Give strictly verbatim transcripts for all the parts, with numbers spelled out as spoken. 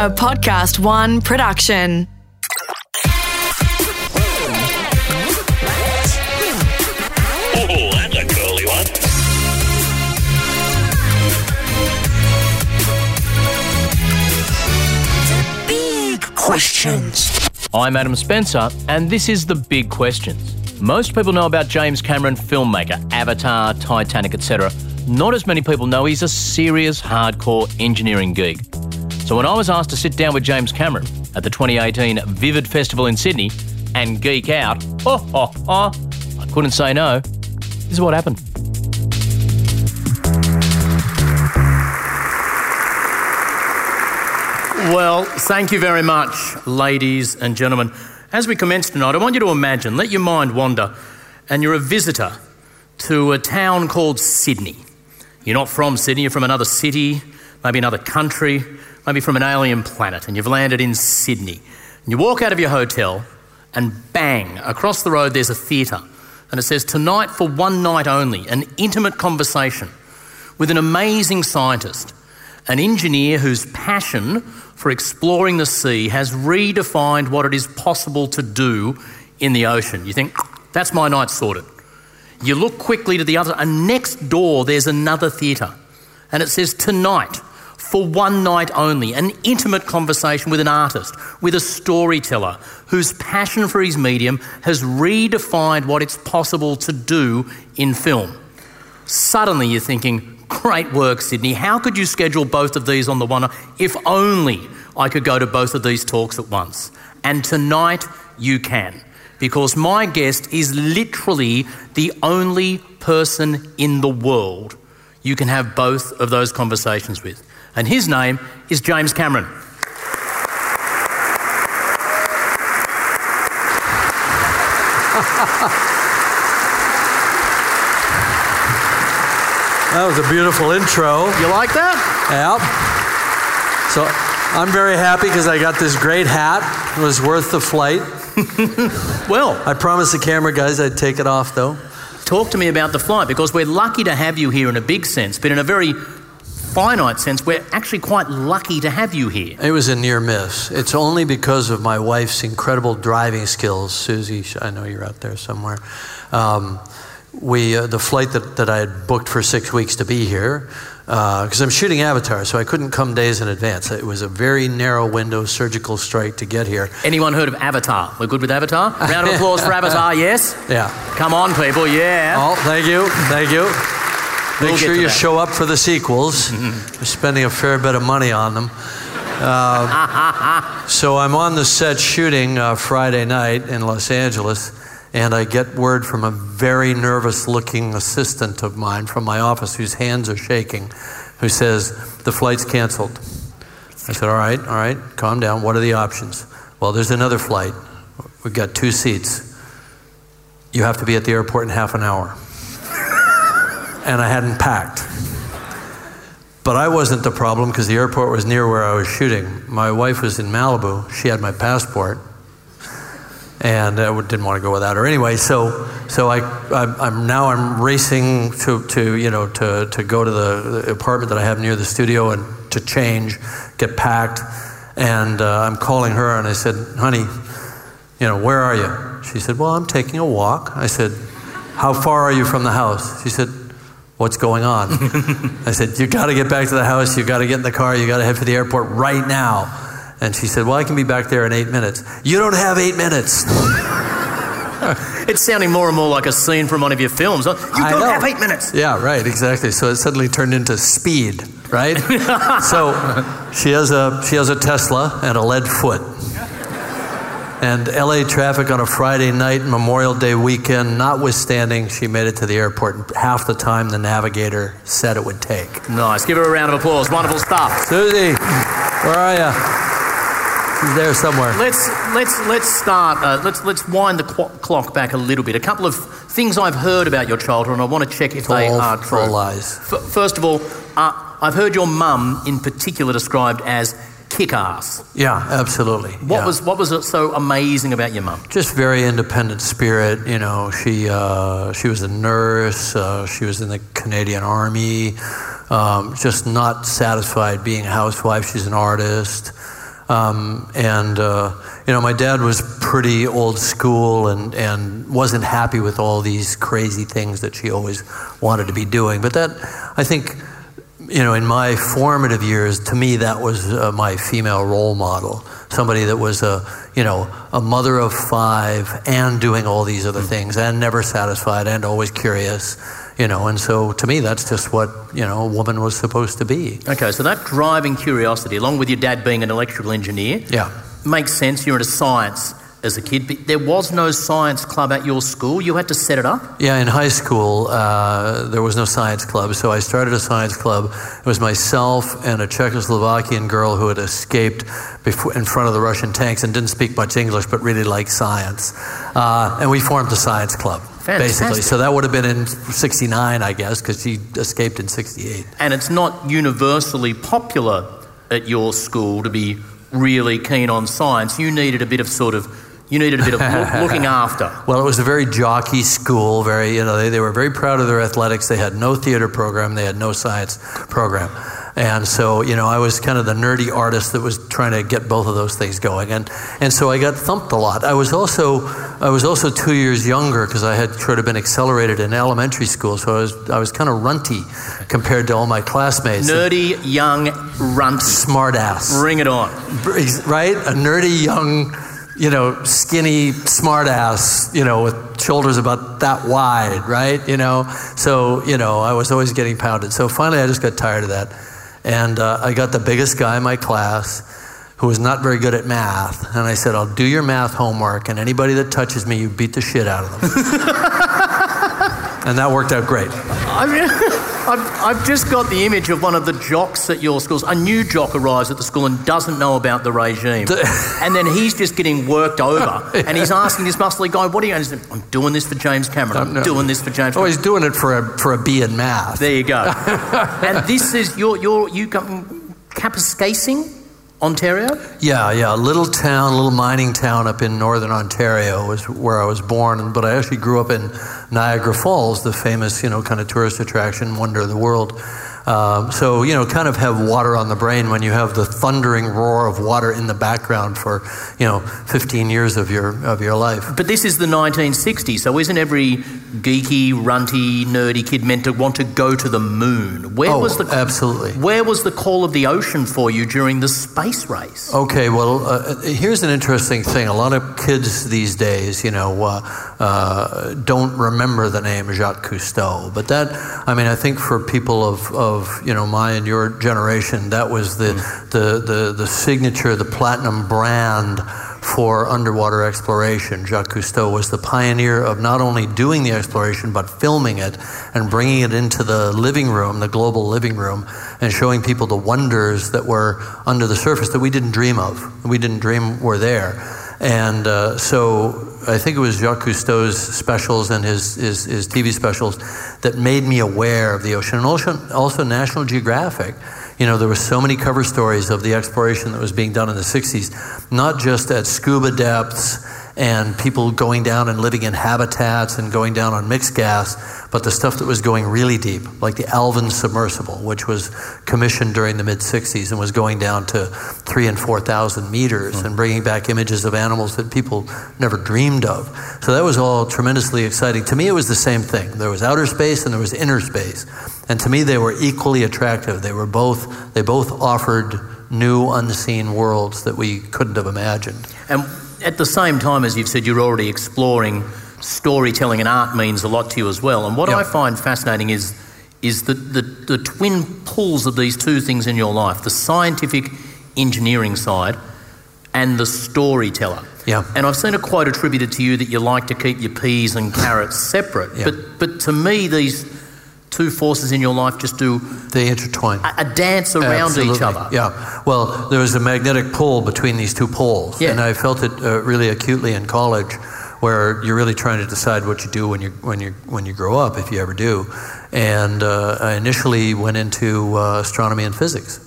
A Podcast One production. Oh, that's a curly one. The Big Questions. I'm Adam Spencer, and this is The Big Questions. Most people know about James Cameron, filmmaker, Avatar, Titanic, et cetera. Not as many people know he's a serious, hardcore engineering geek. So when I was asked to sit down with James Cameron at the twenty eighteen Vivid Festival in Sydney and geek out, oh, oh, oh, I couldn't say no. This is what happened. Well, thank you very much, ladies and gentlemen. As we commence tonight, I want you to imagine, let your mind wander, and you're a visitor to a town called Sydney. You're not from Sydney, you're from another city, maybe another country, maybe from an alien planet, and you've landed in Sydney. And you walk out of your hotel and bang, across the road there's a theatre and it says, tonight for one night only, an intimate conversation with an amazing scientist, an engineer whose passion for exploring the sea has redefined what it is possible to do in the ocean. You think, that's my night sorted. You look quickly to the other, and next door there's another theatre and it says, tonight for one night only, an intimate conversation with an artist, with a storyteller whose passion for his medium has redefined what it's possible to do in film. Suddenly you're thinking, great work, Sydney. How could you schedule both of these on the one? If only I could go to both of these talks at once. And tonight you can, because my guest is literally the only person in the world you can have both of those conversations with. And his name is James Cameron. That was a beautiful intro. You like that? Yeah. So I'm very happy because I got this great hat. It was worth the flight. Well, I promised the camera guys I'd take it off, though. Talk to me about the flight, because we're lucky to have you here in a big sense, but in a very finite sense, we're actually quite lucky to have you here. It was a near miss. It's only because of my wife's incredible driving skills. Susie, I know you're out there somewhere. Um, we uh, the flight that, that I had booked for six weeks to be here, because uh, I'm shooting Avatar, so I couldn't come days in advance. It was a very narrow window surgical strike to get here. Anyone heard of Avatar? We're good with Avatar? Round of applause for Avatar, yes? Yeah. Come on, people, yeah. Oh, thank you, thank you. Make we'll sure you that. Show up for the sequels. Mm-hmm. We're spending a fair bit of money on them. Uh, so I'm on the set shooting uh, Friday night in Los Angeles, and I get word from a very nervous-looking assistant of mine from my office whose hands are shaking, who says, the flight's canceled. I said, all right, all right, calm down. What are the options? Well, there's another flight. We've got two seats. You have to be at the airport in half an hour. And I hadn't packed. But I wasn't the problem because the airport was near where I was shooting. My wife was in Malibu. She had my passport. And I didn't want to go without her anyway. So so I, I, I'm now I'm racing to, to you know to, to go to the, the apartment that I have near the studio and to change, get packed. And uh, I'm calling her and I said, honey, you know, where are you? She said, well, I'm taking a walk. I said, how far are you from the house? She said, what's going on? I said, you got to get back to the house. You got to get in the car. You got to head for the airport right now. And she said, well, I can be back there in eight minutes. You don't have eight minutes. It's sounding more and more like a scene from one of your films. You I don't know. Have eight minutes. Yeah, right, exactly. So it suddenly turned into Speed, right? So she has a she has a Tesla and a lead foot. And L A traffic on a Friday night, Memorial Day weekend, notwithstanding, she made it to the airport in half the time the navigator said it would take. Nice. Give her a round of applause. Wonderful stuff. Susie, where are you? She's there somewhere. Let's let's let's start. Uh, let's let's wind the qu- clock back a little bit. A couple of things I've heard about your childhood, and I want to check if they are true. All lies. F- first of all, uh, I've heard your mum in particular described as kick-ass. Yeah, absolutely. What yeah. was what was so amazing about your mum? Just very independent spirit. You know, she uh, she was a nurse. Uh, she was in the Canadian Army. Um, just not satisfied being a housewife. She's an artist. Um, and, uh, you know, my dad was pretty old school and, and wasn't happy with all these crazy things that she always wanted to be doing. But that, I think, you know, in my formative years, to me, that was uh, my female role model. Somebody that was a, you know, a mother of five and doing all these other things and never satisfied and always curious, you know. And so to me, that's just what, you know, a woman was supposed to be. Okay, so that driving curiosity, along with your dad being an electrical engineer, yeah, makes sense. You're into science as a kid, but there was no science club at your school. You had to set it up? Yeah, in high school, uh, there was no science club, so I started a science club. It was myself and a Czechoslovakian girl who had escaped before, in front of the Russian tanks and didn't speak much English but really liked science. Uh, and we formed the science club. Fantastic. Basically. So that would have been in sixty-nine, I guess, because she escaped in sixty-eight. And it's not universally popular at your school to be really keen on science. You needed a bit of sort of You needed a bit of look, looking after. Well, it was a very jockey school. Very, you know, they, they were very proud of their athletics. They had no theater program. They had no science program. And so, you know, I was kind of the nerdy artist that was trying to get both of those things going. And and so I got thumped a lot. I was also I was also two years younger because I had sort of been accelerated in elementary school. So I was I was kind of runty compared to all my classmates. Nerdy, and young, runty. Smart ass. Bring it on. Right? A nerdy, young, you know, skinny, smart-ass, you know, with shoulders about that wide, right? You know, so, you know, I was always getting pounded. So finally I just got tired of that. And uh, I got the biggest guy in my class who was not very good at math. And I said, I'll do your math homework, and anybody that touches me, you beat the shit out of them. And that worked out great. I mean, I've, I've just got the image of one of the jocks at your schools. A new jock arrives at the school and doesn't know about the regime. And then he's just getting worked over. Yeah. And he's asking this muscly guy, what are you? And he's saying, I'm doing this for James Cameron. I'm no. doing this for James Cameron. Oh, he's doing it for a, for a B in math. There you go. And this is your, your, you come, Kapuskasing, Ontario? Yeah, yeah. A little town, a little mining town up in northern Ontario was where I was born, but I actually grew up in Niagara Falls, the famous, you know, kind of tourist attraction, wonder of the world. Um, so, you know, kind of have water on the brain when you have the thundering roar of water in the background for, you know, fifteen years of your of your life. But this is the nineteen sixties, so isn't every geeky, runty, nerdy kid meant to want to go to the moon? Where oh, was the, absolutely. Where was the call of the ocean for you during the space race? Okay, well, uh, here's an interesting thing. A lot of kids these days, you know, uh, uh, don't remember the name Jacques Cousteau. But that, I mean, I think for people of, of Of, you know, my and your generation, that was the, mm. the, the, the signature, the platinum brand for underwater exploration. Jacques Cousteau was the pioneer of not only doing the exploration, but filming it and bringing it into the living room, the global living room, and showing people the wonders that were under the surface that we didn't dream of. We didn't dream were there. And uh, so I think it was Jacques Cousteau's specials and his, his, his T V specials that made me aware of the ocean. And also, also National Geographic. You know, there were so many cover stories of the exploration that was being done in the sixties, not just at scuba depths and people going down and living in habitats and going down on mixed gas, but the stuff that was going really deep, like the Alvin submersible, which was commissioned during the mid-sixties and was going down to three and four thousand meters mm. and bringing back images of animals that people never dreamed of. So that was all tremendously exciting. To me, it was the same thing. There was outer space and there was inner space. And to me, they were equally attractive. They were both, they both offered new unseen worlds that we couldn't have imagined. And at the same time, as you've said, you're already exploring storytelling, and art means a lot to you as well. And what yep. I find fascinating is is the, the, the twin pulls of these two things in your life, the scientific engineering side and the storyteller. Yep. And I've seen a quote attributed to you that you like to keep your peas and carrots separate. Yep. But but to me, these two forces in your life just do... They intertwine. A, a dance around Absolutely. Each other. Yeah. Well, there was a magnetic pull between these two poles. Yeah. And I felt it uh, really acutely in college, where you're really trying to decide what you do when you when you when you grow up, if you ever do. And uh, I initially went into uh, astronomy and physics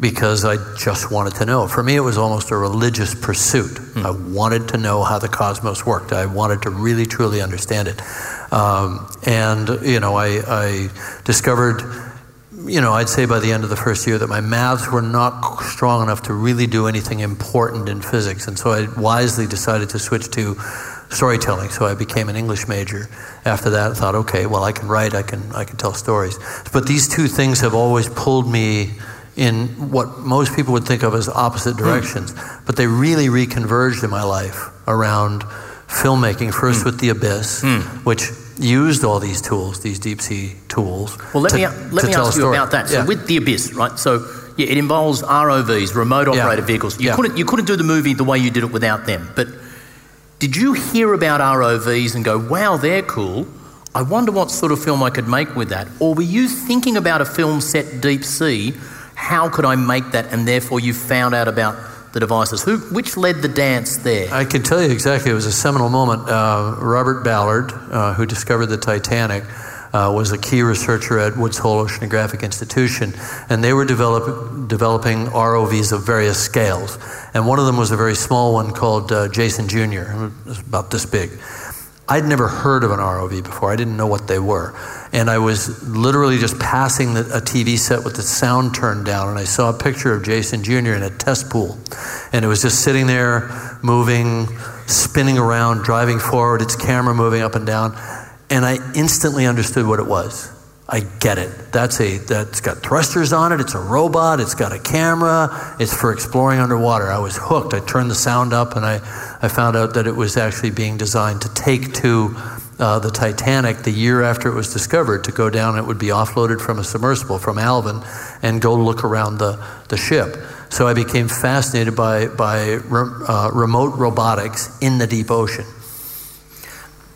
because I just wanted to know. For me, it was almost a religious pursuit. Hmm. I wanted to know how the cosmos worked. I wanted to really, truly understand it. Um, and, you know, I, I discovered you know, I'd say by the end of the first year that my maths were not strong enough to really do anything important in physics. And so I wisely decided to switch to storytelling. So I became an English major after that. I thought, okay, well, I can write, I can I can tell stories. But these two things have always pulled me in what most people would think of as opposite directions. Mm. But they really reconverged in my life around filmmaking, first mm. with The Abyss, mm. which used all these tools, these deep sea tools. Well, let to, me let me ask you about that. So yeah. with The Abyss, right? So yeah, it involves R O Vs, remote operated yeah. vehicles. You yeah. couldn't you couldn't do the movie the way you did it without them. But did you hear about R O Vs and go, wow, they're cool? I wonder what sort of film I could make with that. Or were you thinking about a film set deep sea? How could I make that? And therefore you found out about the devices. Who, which led the dance there? I can tell you exactly. It was a seminal moment. Uh, Robert Ballard, uh, who discovered the Titanic, uh, was a key researcher at Woods Hole Oceanographic Institution, and they were develop, developing R O Vs of various scales. And one of them was a very small one called uh, Jason Junior It was about this big. I'd never heard of an R O V before. I didn't know what they were. And I was literally just passing the, a T V set with the sound turned down, and I saw a picture of Jason Junior in a test pool. And it was just sitting there, moving, spinning around, driving forward, its camera moving up and down. And I instantly understood what it was. I get it. That's a, that's got thrusters on it. It's a robot. It's got a camera. It's for exploring underwater. I was hooked. I turned the sound up, and I, I found out that it was actually being designed to take to uh, the Titanic the year after it was discovered, to go down. It would be offloaded from a submersible, from Alvin, and go look around the, the ship. So I became fascinated by, by re- uh, remote robotics in the deep ocean.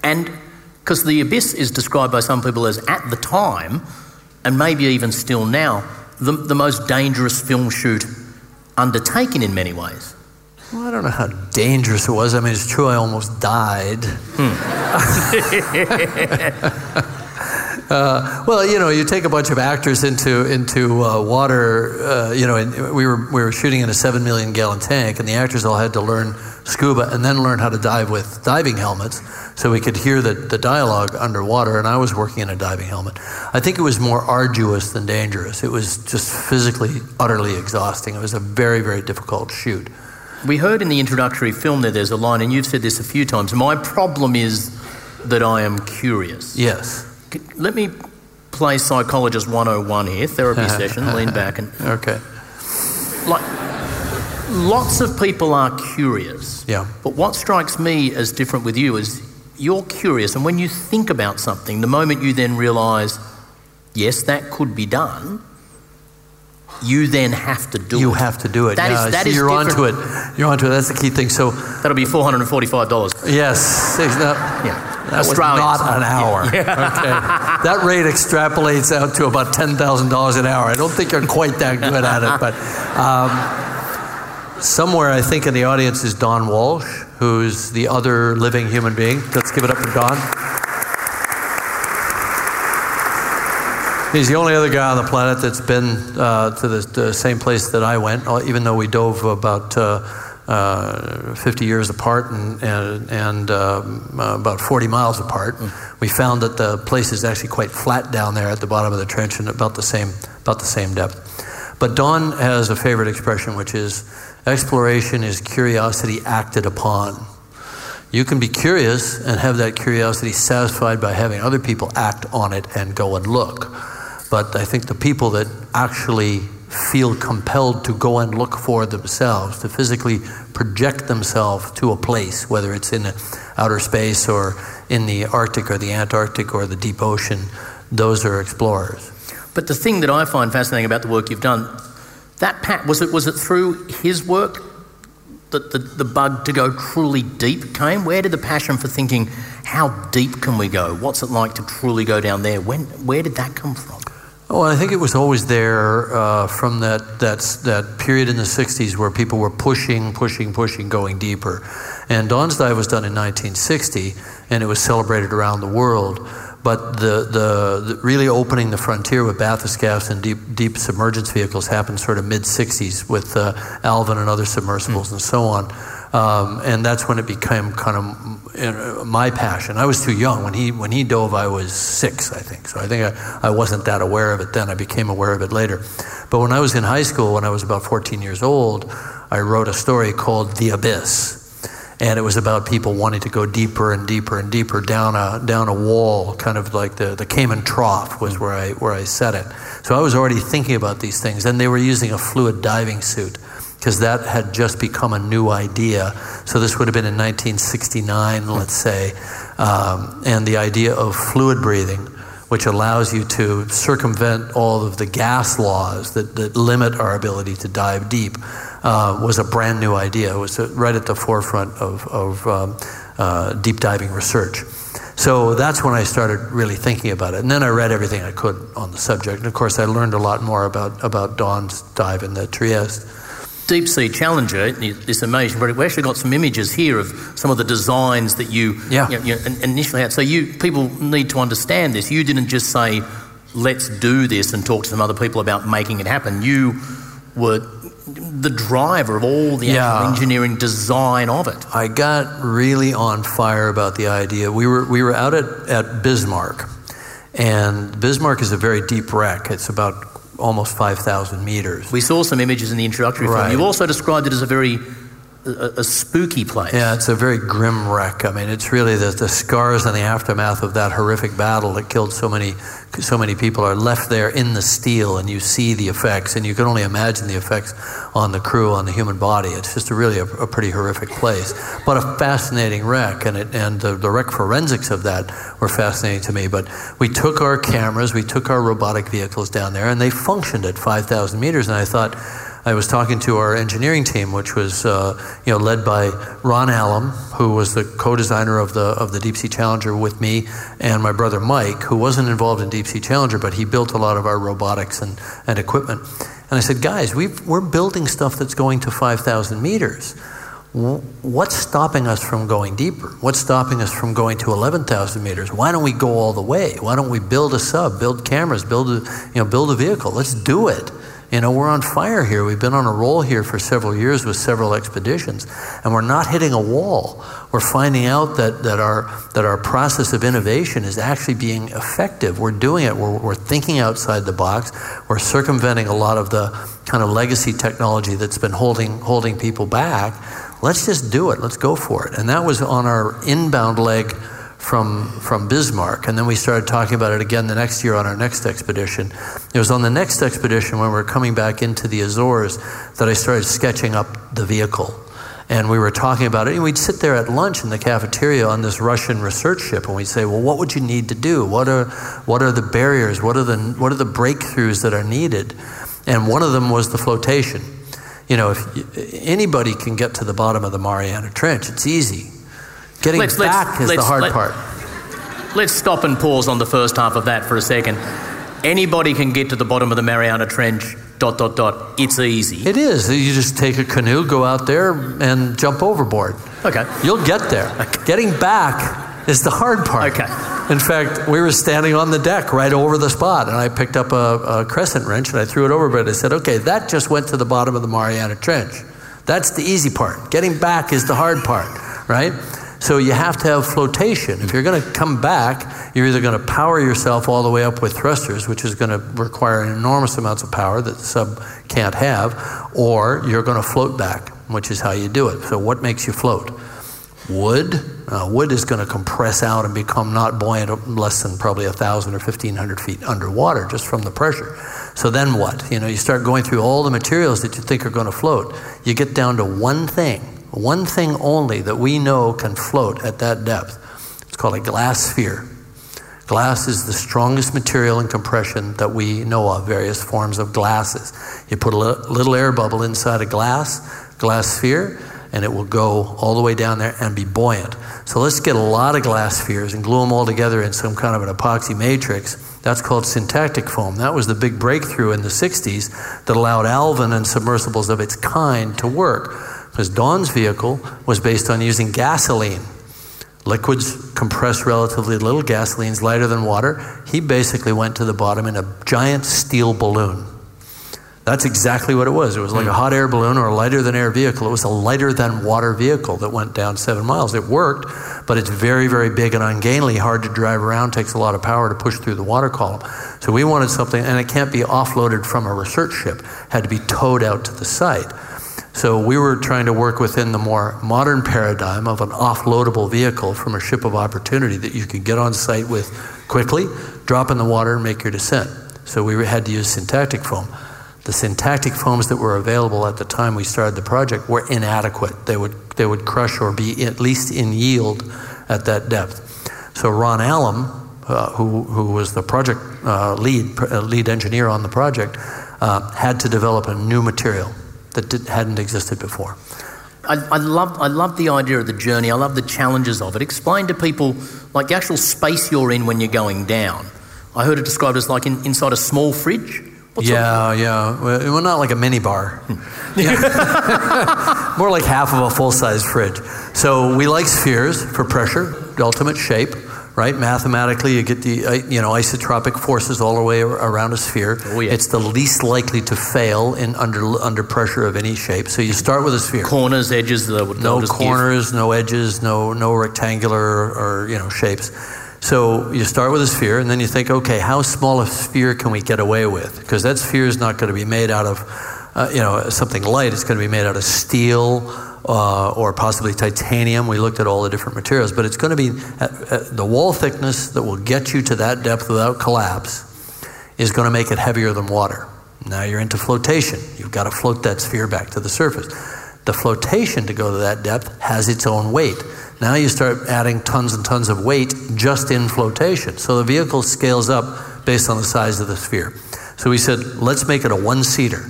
And because The Abyss is described by some people as, at the time, and maybe even still now, the, the most dangerous film shoot undertaken in many ways. Well, I don't know how dangerous it was. I mean, it's true I almost died. Hmm. uh, well, you know, you take a bunch of actors into into uh, water. Uh, you know, and we were we were shooting in a seven million gallon tank, and the actors all had to learn scuba and then learn how to dive with diving helmets. So we could hear the, the dialogue underwater, and I was working in a diving helmet. I think it was more arduous than dangerous. It was just physically, utterly exhausting. It was a very, very difficult shoot. We heard in the introductory film there, there's a line, and you've said this a few times, my problem is that I am curious. Yes. Let me play Psychologist one oh one here, therapy session, lean back. and Okay. Like, lots of people are curious. Yeah. But what strikes me as different with you is you're curious, and when you think about something, the moment you then realise, yes, that could be done, you then have to do you it. You have to do it. That yeah, is, that so is you're onto it. You're onto it. That's the key thing. So that'll be four hundred forty-five dollars. Yes. That, yeah. That was not an hour. Yeah. Okay. That rate extrapolates out to about ten thousand dollars an hour. I don't think you're quite that good at it, but um, somewhere I think in the audience is Don Walsh, who's the other living human being. Let's give it up for Don. He's the only other guy on the planet that's been uh, to the, the same place that I went, even though we dove about uh, uh, fifty years apart and, and, and um, uh, about forty miles apart. Mm. We found that the place is actually quite flat down there at the bottom of the trench and about the same, about the same depth. But Don has a favorite expression, which is, exploration is curiosity acted upon. You can be curious and have that curiosity satisfied by having other people act on it and go and look. But I think the people that actually feel compelled to go and look for themselves, to physically project themselves to a place, whether it's in outer space or in the Arctic or the Antarctic or the deep ocean, those are explorers. But the thing that I find fascinating about the work you've done, that Pat, was it was it through his work that the, the bug to go truly deep came? Where did the passion for thinking, how deep can we go? What's it like to truly go down there? When, where did that come from? Oh, I think it was always there uh, from that, that, that period in the sixties where people were pushing, pushing, pushing, going deeper. And Don's dive was done in nineteen sixty, and it was celebrated around the world. But the, the, the really opening the frontier with bathyscaphs and deep deep submergence vehicles happened sort of mid-sixties with uh, Alvin and other submersibles mm. and so on. Um, and that's when it became kind of my passion. I was too young. When he when he dove, I was six, I think. So I think I, I wasn't that aware of it then. I became aware of it later. But when I was in high school, when I was about fourteen years old, I wrote a story called The Abyss. And it was about people wanting to go deeper and deeper and deeper down a down a wall, kind of like the, the Cayman Trough was where I where I said it. So I was already thinking about these things. And they were using a fluid diving suit, because that had just become a new idea. So this would have been in nineteen sixty-nine, let's say, um, and the idea of fluid breathing, which allows you to circumvent all of the gas laws that, that limit our ability to dive deep, uh, was a brand new idea. It was right at the forefront of, of um, uh, deep diving research. So that's when I started really thinking about it. And then I read everything I could on the subject. And of course, I learned a lot more about, about Don's dive in the Trieste. Deep Sea Challenger, this amazing project. We actually got some images here of some of the designs that you, yeah. you, know, you know, initially had. So you people need to understand this. You didn't just say, let's do this and talk to some other people about making it happen. You were the driver of all the yeah. actual engineering design of it. I got really on fire about the idea. We were we were out at, at Bismarck, and Bismarck is a very deep wreck. It's about almost five thousand meters. We saw some images in the introductory right. film. You also described it as a very a, a spooky place. Yeah, it's a very grim wreck. I mean, it's really the, the scars and the aftermath of that horrific battle that killed so many so many people are left there in the steel, and you see the effects, and you can only imagine the effects on the crew, on the human body. It's just a really a, a pretty horrific place, but a fascinating wreck, and it, and the, the wreck forensics of that were fascinating to me. But we took our cameras, we took our robotic vehicles down there, and they functioned at five thousand meters, and I thought, I was talking to our engineering team, which was uh, you know led by Ron Allum, who was the co-designer of the of the Deep Sea Challenger with me, and my brother Mike, who wasn't involved in Deep Sea Challenger, but he built a lot of our robotics and, and equipment. And I said, guys, we've, we're building stuff that's going to five thousand meters. What's stopping us from going deeper? What's stopping us from going to eleven thousand meters? Why don't we go all the way? Why don't we build a sub, build cameras, build a, you know, build a vehicle? Let's do it. You know, we're on fire here. We've been on a roll here for several years with several expeditions, and we're not hitting a wall. We're finding out that, that our that our process of innovation is actually being effective. We're doing it. We're, we're thinking outside the box. We're circumventing a lot of the kind of legacy technology that's been holding holding people back. Let's just do it. Let's go for it. And that was on our inbound leg from from Bismarck, and then we started talking about it again the next year on our next expedition. It was on the next expedition, when we were coming back into the Azores, that I started sketching up the vehicle. And we were talking about it, and we'd sit there at lunch in the cafeteria on this Russian research ship, and we'd say, well, what would you need to do? What are what are the barriers? What are the what are the breakthroughs that are needed? And one of them was the flotation. You know, if anybody can get to the bottom of the Mariana Trench, it's easy. Getting let's, back let's, is let's, the hard let, part. Let's stop and pause on the first half of that for a second. Anybody can get to the bottom of the Mariana Trench, dot, dot, dot. It's easy. It is. You just take a canoe, go out there, and jump overboard. Okay. You'll get there. Okay. Getting back is the hard part. Okay. In fact, we were standing on the deck right over the spot, and I picked up a, a crescent wrench, and I threw it overboard. I said, okay, that just went to the bottom of the Mariana Trench. That's the easy part. Getting back is the hard part, right? So you have to have flotation. If you're going to come back, you're either going to power yourself all the way up with thrusters, which is going to require enormous amounts of power that the sub can't have, or you're going to float back, which is how you do it. So what makes you float? Wood. Uh, wood is going to compress out and become not buoyant less than probably one thousand or fifteen hundred feet underwater just from the pressure. So then what? You know, you start going through all the materials that you think are going to float. You get down to one thing. One thing only that we know can float at that depth. It's called a glass sphere. Glass is the strongest material in compression that we know of, various forms of glasses. You put a little air bubble inside a glass, glass sphere, and it will go all the way down there and be buoyant. So let's get a lot of glass spheres and glue them all together in some kind of an epoxy matrix. That's called syntactic foam. That was the big breakthrough in the sixties that allowed Alvin and submersibles of its kind to work. Because Don's vehicle was based on using gasoline. Liquids compress relatively little. Gasoline's lighter than water. He basically went to the bottom in a giant steel balloon. That's exactly what it was. It was like a hot air balloon or a lighter-than-air vehicle. It was a lighter-than-water vehicle that went down seven miles. It worked, but it's very, very big and ungainly, hard to drive around, takes a lot of power to push through the water column. So we wanted something, and it can't be offloaded from a research ship. It had to be towed out to the site. So we were trying to work within the more modern paradigm of an offloadable vehicle from a ship of opportunity that you could get on site with quickly, drop in the water, and make your descent. So we had to use syntactic foam. The syntactic foams that were available at the time we started the project were inadequate. They would they would crush or be at least in yield at that depth. So Ron Allum, uh, who who was the project uh, lead uh, lead engineer on the project, uh, had to develop a new material that did, hadn't existed before. I, I love I love the idea of the journey. I love the challenges of it. Explain to people like the actual space you're in when you're going down. I heard it described as like in, inside a small fridge. What's yeah, yeah. Well, not like a mini bar. More like half of a full-size fridge. So we like spheres for pressure, ultimate shape, right? Mathematically, you get the you know isotropic forces all the way around a sphere. Oh, yeah. It's the least likely to fail in under under pressure of any shape. So you start with a sphere. Corners, edges. The, the no corners, give. no edges, no no rectangular or you know shapes. So you start with a sphere, and then you think, okay, how small a sphere can we get away with? Because that sphere is not going to be made out of, uh, you know, something light. It's going to be made out of steel uh, or possibly titanium. We looked at all the different materials. But it's going to be at, at the wall thickness that will get you to that depth without collapse is going to make it heavier than water. Now you're into flotation. You've got to float that sphere back to the surface. The flotation to go to that depth has its own weight. Now you start adding tons and tons of weight just in flotation. So the vehicle scales up based on the size of the sphere. So we said, let's make it a one-seater.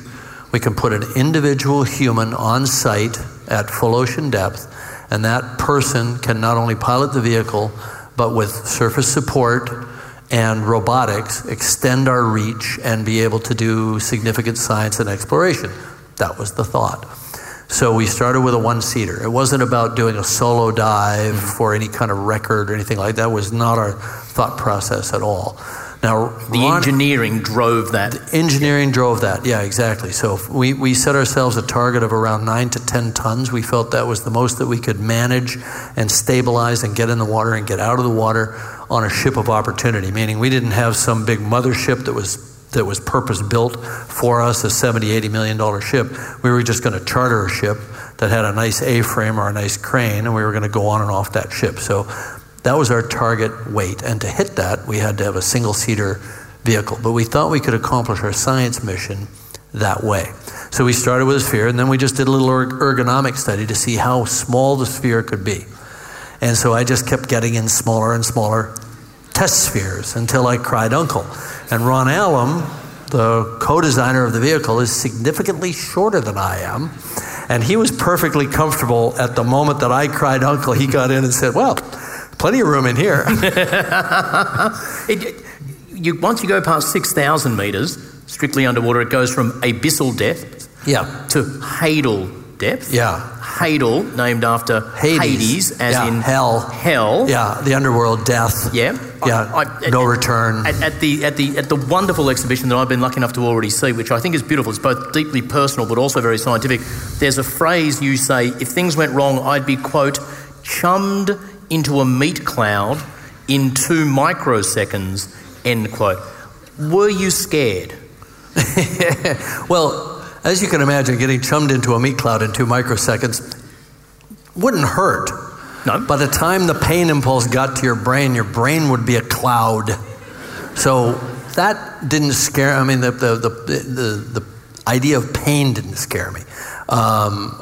We can put an individual human on site at full ocean depth, and that person can not only pilot the vehicle, but with surface support and robotics, extend our reach and be able to do significant science and exploration. That was the thought. So we started with a one-seater. It wasn't about doing a solo dive for any kind of record or anything like that. That was not our thought process at all. Now, the Ron, engineering drove that. The engineering drove that, yeah, exactly. So if we, we set ourselves a target of around nine to ten tons. We felt that was the most that we could manage and stabilize and get in the water and get out of the water on a ship of opportunity, meaning we didn't have some big mothership that was that was purpose-built for us, a seventy, eighty million dollar ship. We were just going to charter a ship that had a nice A-frame or a nice crane, and we were going to go on and off that ship. So that was our target weight. And to hit that, we had to have a single-seater vehicle. But we thought we could accomplish our science mission that way. So we started with a sphere, and then we just did a little ergonomic study to see how small the sphere could be. And so I just kept getting in smaller and smaller test spheres until I cried uncle. And Ron Allum, the co-designer of the vehicle, is significantly shorter than I am. And he was perfectly comfortable at the moment that I cried uncle. He got in and said, well, plenty of room in here. it, you, once you go past six thousand meters, strictly underwater, it goes from abyssal depth yeah. to hadal depth. Yeah. Hadal, named after Hades, Hades as yeah, in hell. Hell. Yeah, the underworld, death. Yeah. Yeah, I, I, no at, return. At, at the at the at the wonderful exhibition that I've been lucky enough to already see, which I think is beautiful. It's both deeply personal but also very scientific. There's a phrase you say: if things went wrong, I'd be quote chummed into a meat cloud in two microseconds. End quote. Were you scared? Well, as you can imagine, getting chummed into a meat cloud in two microseconds wouldn't hurt. No. By the time the pain impulse got to your brain, your brain would be a cloud. So that didn't scare. I mean, the the the the, the idea of pain didn't scare me. Um,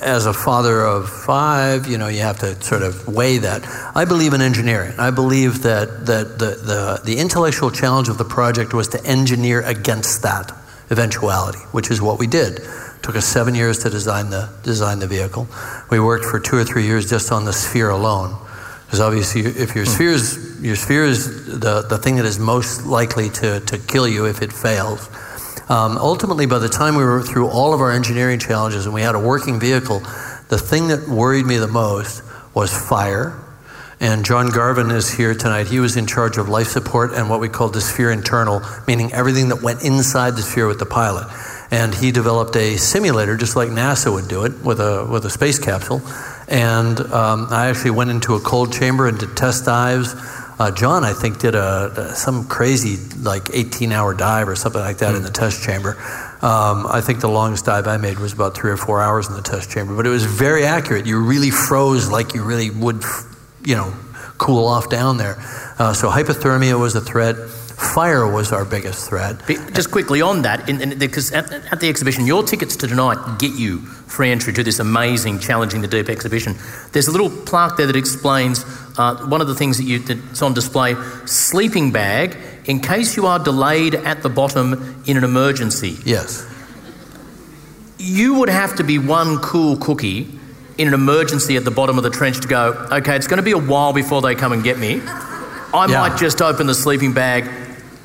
as a father of five, you know, you have to sort of weigh that. I believe in engineering. I believe that that the the, the intellectual challenge of the project was to engineer against that eventuality, which is what we did. Took us seven years to design the design the vehicle. We worked for two or three years just on the sphere alone, because obviously, if your sphere's your sphere is the the thing that is most likely to to kill you if it fails. Um, ultimately, by the time we were through all of our engineering challenges and we had a working vehicle, the thing that worried me the most was fire. And John Garvin is here tonight. He was in charge of life support and what we called the sphere internal, meaning everything that went inside the sphere with the pilot. and he developed a simulator just like NASA would do it with a with a space capsule. And um, I actually went into a cold chamber and did test dives. Uh, John, I think, did a, some crazy like eighteen-hour dive or something like that mm. in the test chamber. Um, I think the longest dive I made was about three or four hours in the test chamber, but it was very accurate. You really froze like you really would, you know, cool off down there. Uh, so hypothermia was a threat. Fire was our biggest threat. Just quickly on that, in, in, because at, at the exhibition, your tickets to tonight get you free entry to this amazing Challenging the Deep exhibition. There's a little plaque there that explains uh, one of the things that you, that's on display, sleeping bag, in case you are delayed at the bottom in an emergency. Yes. You would have to be one cool cookie in an emergency at the bottom of the trench to go, okay, it's going to be a while before they come and get me. I yeah. might just open the sleeping bag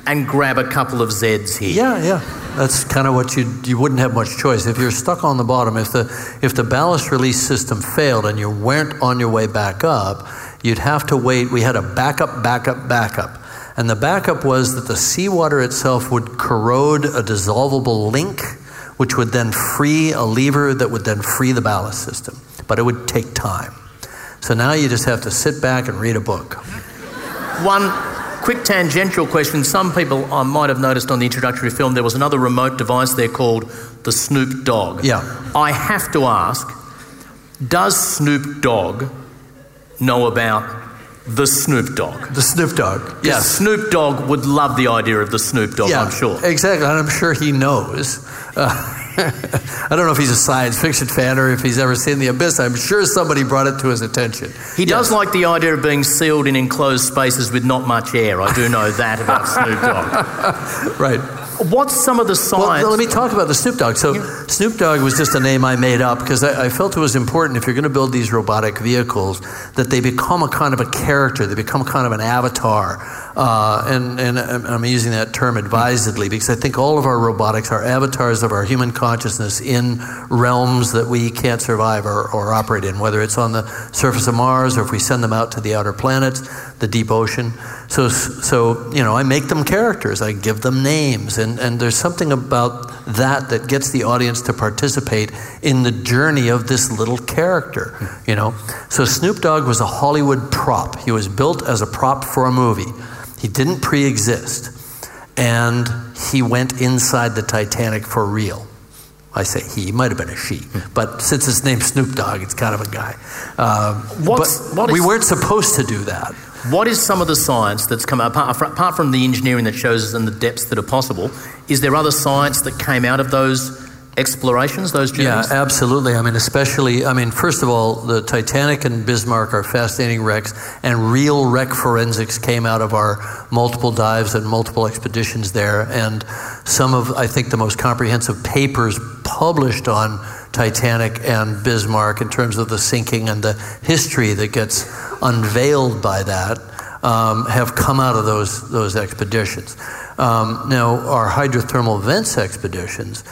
and grab a couple of Zeds here. Yeah, yeah. That's kind of what you you wouldn't have much choice. If you're stuck on the bottom, if the if the ballast release system failed and you weren't on your way back up, you'd have to wait. We had a backup, backup, backup. And the backup was that the seawater itself would corrode a dissolvable link, which would then free a lever that would then free the ballast system. But it would take time. So now you just have to sit back and read a book. One quick tangential question. Some people I might have noticed on the introductory film, there was another remote device there called the Snoop Dogg. Yeah. I have to ask, does Snoop Dogg know about the Snoop Dogg? The Snoop Dogg, yes. Snoop Dogg would love the idea of the Snoop Dogg, yeah, I'm sure. Exactly, and I'm sure he knows. Uh, I don't know if he's a science fiction fan or if he's ever seen The Abyss. I'm sure somebody brought it to his attention. He does yes. like the idea of being sealed in enclosed spaces with not much air. I do know that about Snoop Dogg. Right. What's some of the science? Well, let me talk about the Snoop Dogg. So yeah. Snoop Dogg was just a name I made up because I, I felt it was important if you're going to build these robotic vehicles that they become a kind of a character. They become kind of an avatar. Uh, and, and I'm using that term advisedly because I think all of our robotics are avatars of our human consciousness in realms that we can't survive or, or operate in, whether it's on the surface of Mars or if we send them out to the outer planets, the deep ocean. So, so you know, I make them characters. I give them names. And, and there's something about that that gets the audience to participate in the journey of this little character, you know. So Snoop Dogg was a Hollywood prop. He was built as a prop for a movie. He didn't pre-exist. And he went inside the Titanic for real. I say he, he might have been a she, but since his name's Snoop Dogg, it's kind of a guy. Um, What's, but what is, we weren't supposed to do that. What is some of the science that's come out, apart from the engineering that shows us in the depths that are possible, is there other science that came out of those explorations, those journeys? Yeah, absolutely. I mean, especially, I mean, first of all, the Titanic and Bismarck are fascinating wrecks, and real wreck forensics came out of our multiple dives and multiple expeditions there, and some of, I think, the most comprehensive papers published on Titanic and Bismarck in terms of the sinking and the history that gets unveiled by that um, have come out of those those expeditions. Um, now, our hydrothermal vents expeditions,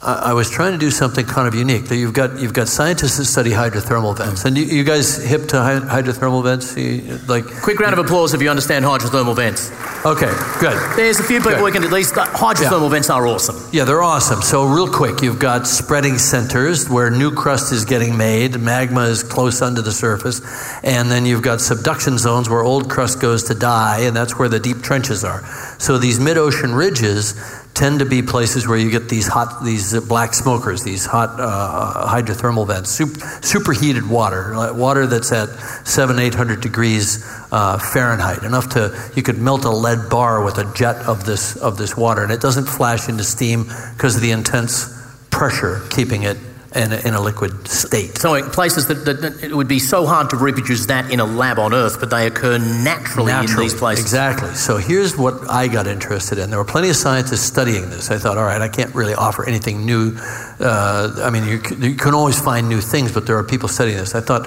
I, I was trying to do something kind of unique. You've got you've got scientists that study hydrothermal vents, and you, you guys hip to hy- hydrothermal vents? You, like quick round of applause if you understand hydrothermal vents. Okay, good. There's a few people we can at least... Hydrothermal yeah. vents are awesome. Yeah, they're awesome. So real quick, you've got spreading centers where new crust is getting made, magma is close under the surface, and then you've got subduction zones where old crust goes to die, and that's where the deep trenches are. So these mid-ocean ridges tend to be places where you get these hot, these black smokers, these hot uh, hydrothermal vents, super, superheated water, water that's at seven, eight hundred degrees uh, Fahrenheit, enough to you could melt a lead bar with a jet of this of this water, and it doesn't flash into steam because of the intense pressure keeping it in a, in a liquid state. So in places that, that, that it would be so hard to reproduce that in a lab on Earth, but they occur naturally, naturally in these places. Exactly. So here's what I got interested in. There were plenty of scientists studying this. I thought, all right, I can't really offer anything new. Uh, I mean, you, you can always find new things, but there are people studying this. I thought,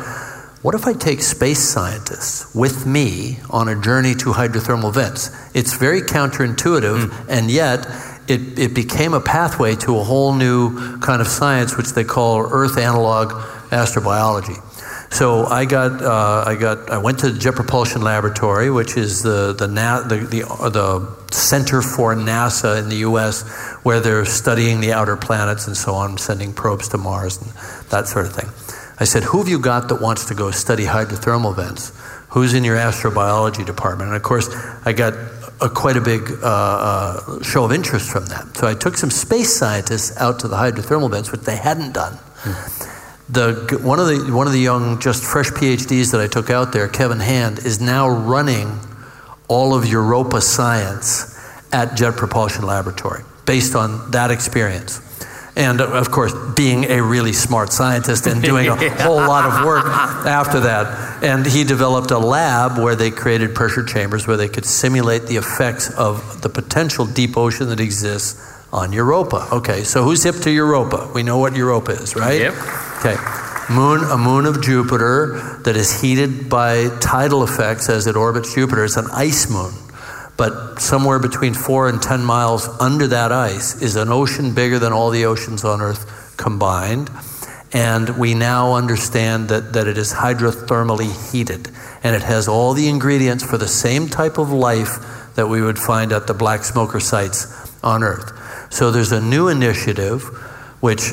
what if I take space scientists with me on a journey to hydrothermal vents? It's very counterintuitive, mm. and yet it, it became a pathway to a whole new kind of science, which they call Earth analog astrobiology. So I got, uh, I got, I went to the Jet Propulsion Laboratory, which is the the Na- the, the, uh, the center for NASA in the U S, where they're studying the outer planets and so on, sending probes to Mars and that sort of thing. I said, who have you got that wants to go study hydrothermal vents? Who's in your astrobiology department? And of course, I got a, quite a big uh, uh, show of interest from that. So I took some space scientists out to the hydrothermal vents, which they hadn't done. Hmm. The one of the one of the young, just fresh PhDs that I took out there, Kevin Hand, is now running all of Europa science at Jet Propulsion Laboratory, based on that experience. And of course, being a really smart scientist and doing a whole lot of work after that. And he developed a lab where they created pressure chambers where they could simulate the effects of the potential deep ocean that exists on Europa. Okay, so who's hip to Europa? We know what Europa is, right? Yep. Okay, moon, a moon of Jupiter that is heated by tidal effects as it orbits Jupiter. It's an ice moon, but somewhere between four and ten miles under that ice is an ocean bigger than all the oceans on Earth combined. And we now understand that, that it is hydrothermally heated, and it has all the ingredients for the same type of life that we would find at the black smoker sites on Earth. So there's a new initiative, which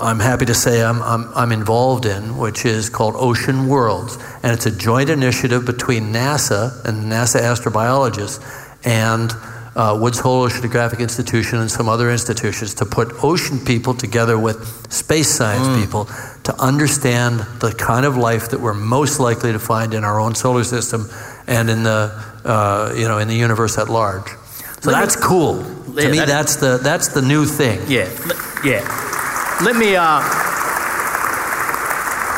I'm happy to say I'm, I'm I'm involved in, which is called Ocean Worlds. And it's a joint initiative between NASA and NASA astrobiologists and uh, Woods Hole Oceanographic Institution and some other institutions to put ocean people together with space science mm. people to understand the kind of life that we're most likely to find in our own solar system and in the uh, you know in the universe at large. So Let that's me, cool. Yeah, to me, that that's the that's the new thing. Yeah, yeah. Let me uh,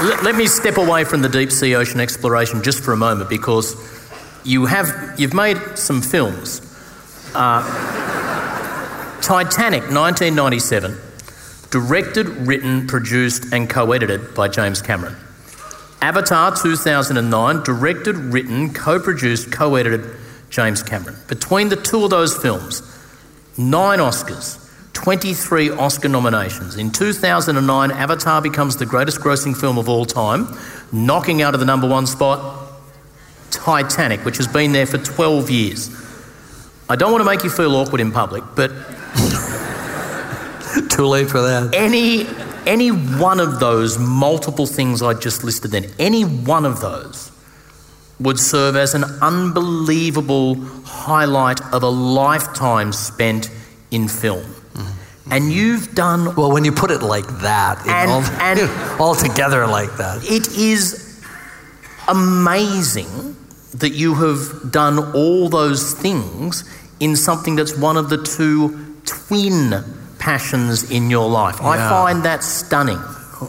let, let me step away from the deep sea ocean exploration just for a moment, because you have you've made some films. Uh, Titanic, nineteen ninety-seven, directed, written, produced, and co-edited by James Cameron. Avatar, two thousand nine, directed, written, co-produced, co-edited. James Cameron. Between the two of those films, nine Oscars, twenty-three Oscar nominations. In two thousand nine, Avatar becomes the greatest grossing film of all time, knocking out of the number one spot Titanic, which has been there for twelve years. I don't want to make you feel awkward in public, but... Too late for that. Any, any one of those multiple things I just listed then, any one of those would serve as an unbelievable highlight of a lifetime spent in film. Mm-hmm. And you've done... Well, when you put it like that, and, all, and all together like that. It is amazing that you have done all those things in something that's one of the two twin passions in your life. Yeah. I find that stunning.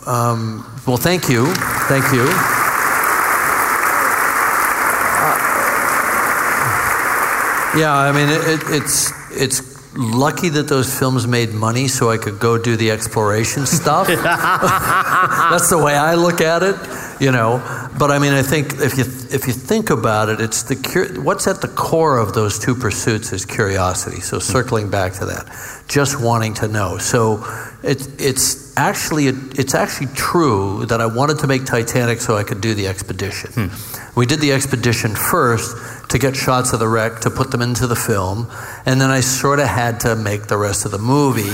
Um, well, thank you. Thank you. Yeah, I mean, it, it's it's lucky that those films made money so I could go do the exploration stuff. That's the way I look at it, you know. But I mean, I think if you if you think about it, it's the what's at the core of those two pursuits is curiosity. So circling back to that, just wanting to know. So it's it's actually it's actually true that I wanted to make Titanic so I could do the expedition. Hmm. We did the expedition first to get shots of the wreck, to put them into the film, and then I sort of had to make the rest of the movie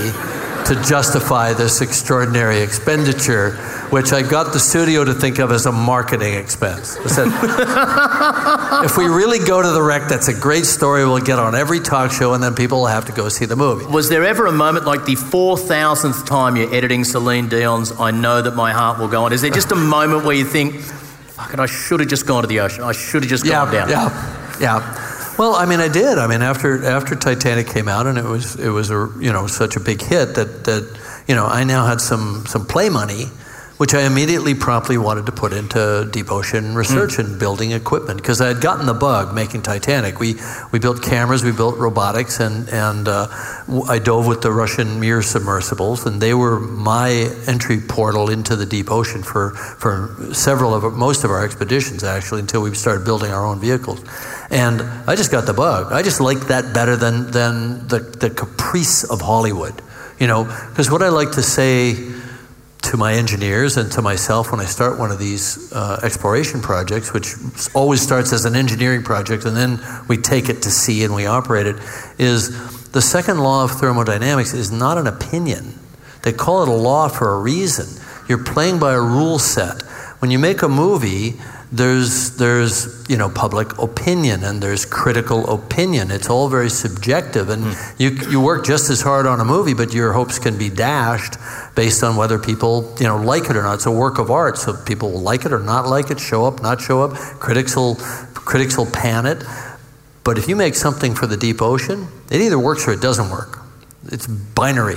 to justify this extraordinary expenditure, which I got the studio to think of as a marketing expense. I said, if we really go to the wreck, that's a great story, we'll get on every talk show, and then people will have to go see the movie. Was there ever a moment like the four thousandth time you're editing Celine Dion's I Know That My Heart Will Go On? Is there just a moment where you think, fuck it, I should have just gone to the ocean, I should have just yeah, gone down? Yeah. Yeah, well, I mean, I did. I mean, after after Titanic came out, and it was it was a you know such a big hit that that you know I now had some some play money, which I immediately promptly wanted to put into deep ocean research mm. and building equipment, because I had gotten the bug making Titanic. We we built cameras, we built robotics, and and uh, I dove with the Russian Mir submersibles, and they were my entry portal into the deep ocean for for several of most of our expeditions, actually, until we started building our own vehicles. And I just got the bug. I just liked that better than than the the caprice of Hollywood, you know, because what I like to say to my engineers and to myself when I start one of these uh, exploration projects, which always starts as an engineering project and then we take it to sea and we operate it, is the second law of thermodynamics is not an opinion. They call it a law for a reason. You're playing by a rule set. When you make a movie, there's there's you know public opinion and there's critical opinion. It's all very subjective, and mm. you you work just as hard on a movie, but your hopes can be dashed based on whether people you know like it or not. It's a work of art, so people will like it or not like it, show up, not show up. Critics will critics will pan it. But if you make something for the deep ocean, it either works or it doesn't work. It's binary.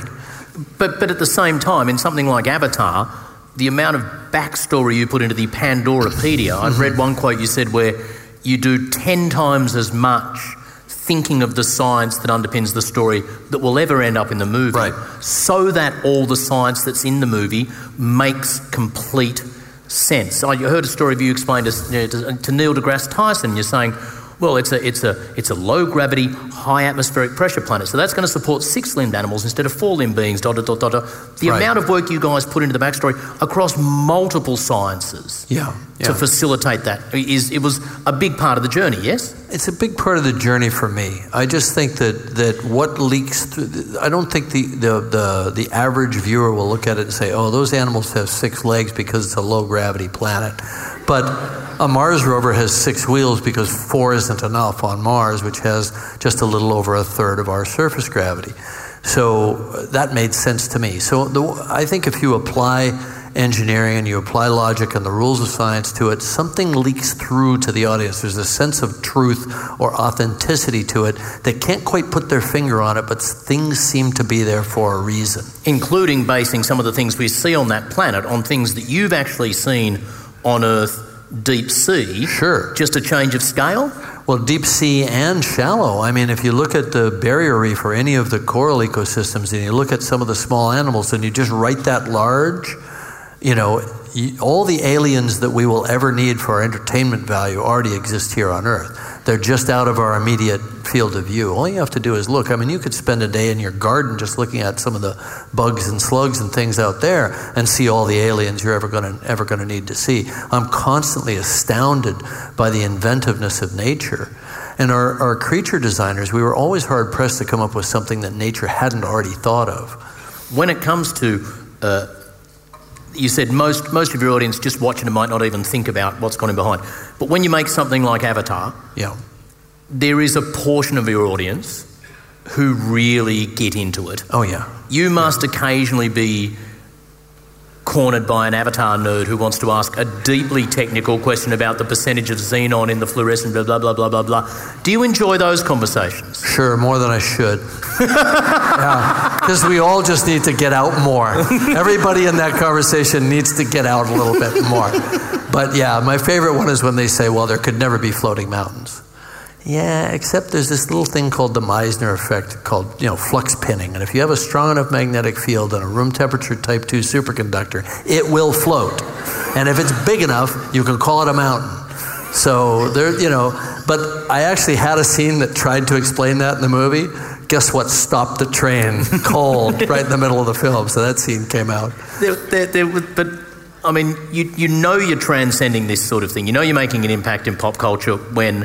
But but at the same time, in something like Avatar, the amount of backstory you put into the Pandorapedia, mm-hmm. I've read one quote you said where you do ten times as much thinking of the science that underpins the story that will ever end up in the movie, right. so that all the science that's in the movie makes complete sense. I heard a story of you explained to, you know, to, to Neil deGrasse Tyson. You're saying, well, it's a it's a it's a low gravity, high atmospheric pressure planet, so that's going to support six-limbed animals instead of four-limbed beings. Dot dot dot dot. The right. amount of work you guys put into the backstory across multiple sciences, yeah, yeah. to facilitate that is it was a big part of the journey. Yes, it's a big part of the journey for me. I just think that that what leaks through. I don't think the the the, the average viewer will look at it and say, oh, those animals have six legs because it's a low gravity planet, but. A Mars rover has six wheels because four isn't enough on Mars, which has just a little over a third of our surface gravity. So that made sense to me. So the, I think if you apply engineering and you apply logic and the rules of science to it, something leaks through to the audience. There's a sense of truth or authenticity to it. They can't quite put their finger on it, but things seem to be there for a reason. Including basing some of the things we see on that planet on things that you've actually seen on Earth deep sea. Sure. Just a change of scale? Well, deep sea and shallow. I mean, if you look at the barrier reef or any of the coral ecosystems and you look at some of the small animals and you just write that large, you know, all the aliens that we will ever need for our entertainment value already exist here on Earth. They're just out of our immediate field of view. All you have to do is look. I mean, you could spend a day in your garden just looking at some of the bugs and slugs and things out there and see all the aliens you're ever going to ever going to need to see. I'm constantly astounded by the inventiveness of nature. And our, our creature designers, we were always hard-pressed to come up with something that nature hadn't already thought of. When it comes to... Uh You said most most of your audience just watching it might not even think about what's gone in behind. But when you make something like Avatar, yeah. there is a portion of your audience who really get into it. Oh, yeah. You must yeah. occasionally be cornered by an Avatar nerd who wants to ask a deeply technical question about the percentage of xenon in the fluorescent, blah, blah, blah, blah, blah, blah. Do you enjoy those conversations? Sure, more than I should. Because yeah, we all just need to get out more. Everybody in that conversation needs to get out a little bit more. But yeah, my favorite one is when they say, well, there could never be floating mountains. Yeah, except there's this little thing called the Meissner effect called, you know, flux pinning. And if you have a strong enough magnetic field and a room temperature type two superconductor, it will float. And if it's big enough, you can call it a mountain. So, there, you know, but I actually had a scene that tried to explain that in the movie. Guess what stopped the train? Cold, right in the middle of the film. So that scene came out. There, there, there, but... I mean, you you know you're transcending this sort of thing. You know you're making an impact in pop culture when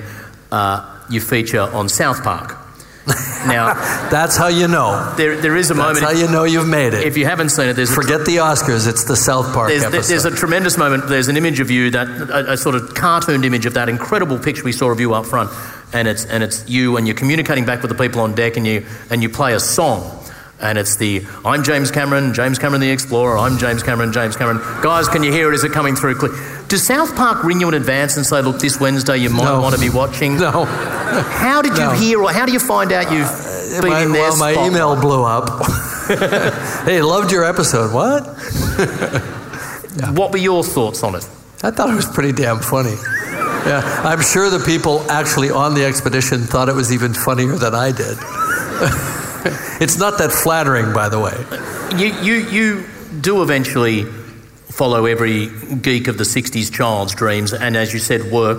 uh, you feature on South Park. Now, that's how you know. There there is a that's moment. That's how you know you've made it. If you haven't seen it, there's forget a, the Oscars. It's the South Park there's, episode. There's a tremendous moment. There's an image of you that a, a sort of cartooned image of that incredible picture we saw of you up front, and it's and it's you and you're communicating back with the people on deck, and you and you play a song. And it's the, I'm James Cameron, James Cameron the Explorer, I'm James Cameron, James Cameron. Guys, can you hear it? Is it coming through clear? Does South Park ring you in advance and say, look, this Wednesday you might no. want to be watching? No. How did no. you hear, or how do you find out you've uh, been my, in their well, my spotlight? Email blew up. Hey, loved your episode. What? yeah. What were your thoughts on it? I thought it was pretty damn funny. Yeah, I'm sure the people actually on the expedition thought it was even funnier than I did. It's not that flattering, by the way. You, you you do eventually follow every geek of the sixties child's dreams and, as you said, work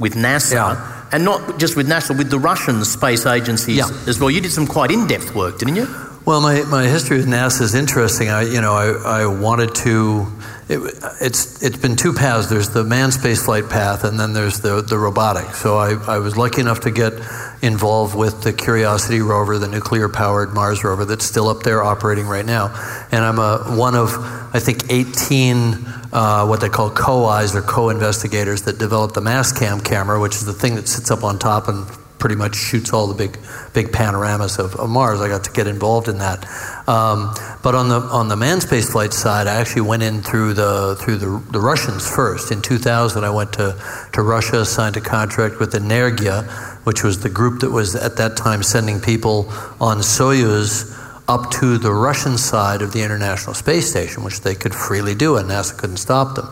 with NASA. Yeah. And not just with NASA, with the Russian space agencies yeah. as well. You did some quite in-depth work, didn't you? Well, my, my history with NASA is interesting. I you know I, I wanted to. It, it's it's been two paths. There's the manned spaceflight path, and then there's the the robotic. So I, I was lucky enough to get involved with the Curiosity rover, the nuclear-powered Mars rover that's still up there operating right now. And I'm a one of I think eighteen. Uh, what they call co-eyes or co-investigators that developed the MassCam camera, which is the thing that sits up on top and pretty much shoots all the big big panoramas of, of Mars. I got to get involved in that. Um, but on the on the manned spaceflight side, I actually went in through the through the, the Russians first. In two thousand, I went to, to Russia, signed a contract with Energia, which was the group that was at that time sending people on Soyuz up to the Russian side of the International Space Station, which they could freely do, and NASA couldn't stop them.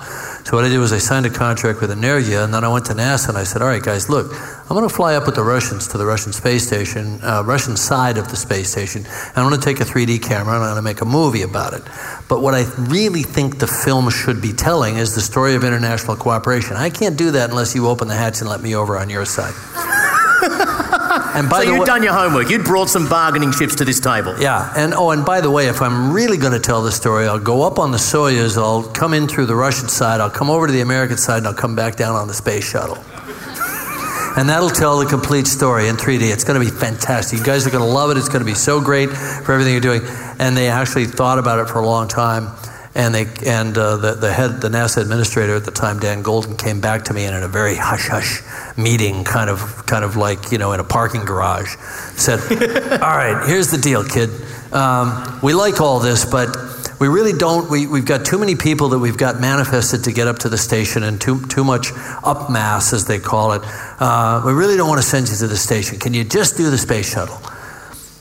So what I did was I signed a contract with Energia, and then I went to NASA and I said, all right, guys, look, I'm going to fly up with the Russians to the Russian space station, uh, Russian side of the space station, and I'm going to take a three D camera and I'm going to make a movie about it. But what I really think the film should be telling is the story of international cooperation. I can't do that unless you open the hatch and let me over on your side. And by so you'd way, done your homework. You'd brought some bargaining chips to this table. Yeah. And oh, and by the way, if I'm really going to tell the story, I'll go up on the Soyuz, I'll come in through the Russian side, I'll come over to the American side, and I'll come back down on the space shuttle. And that'll tell the complete story in three D. It's going to be fantastic. You guys are going to love it. It's going to be so great for everything you're doing. And they actually thought about it for a long time. And they and uh, the the head the NASA administrator at the time, Dan Golden, came back to me and in a very hush hush meeting, kind of kind of like you know in a parking garage, said, "All right, here's the deal, kid. Um, we like all this, but we really don't. We we've got too many people that we've got manifested to get up to the station, and too too much up mass, as they call it. Uh, we really don't want to send you to the station. Can you just do the space shuttle?"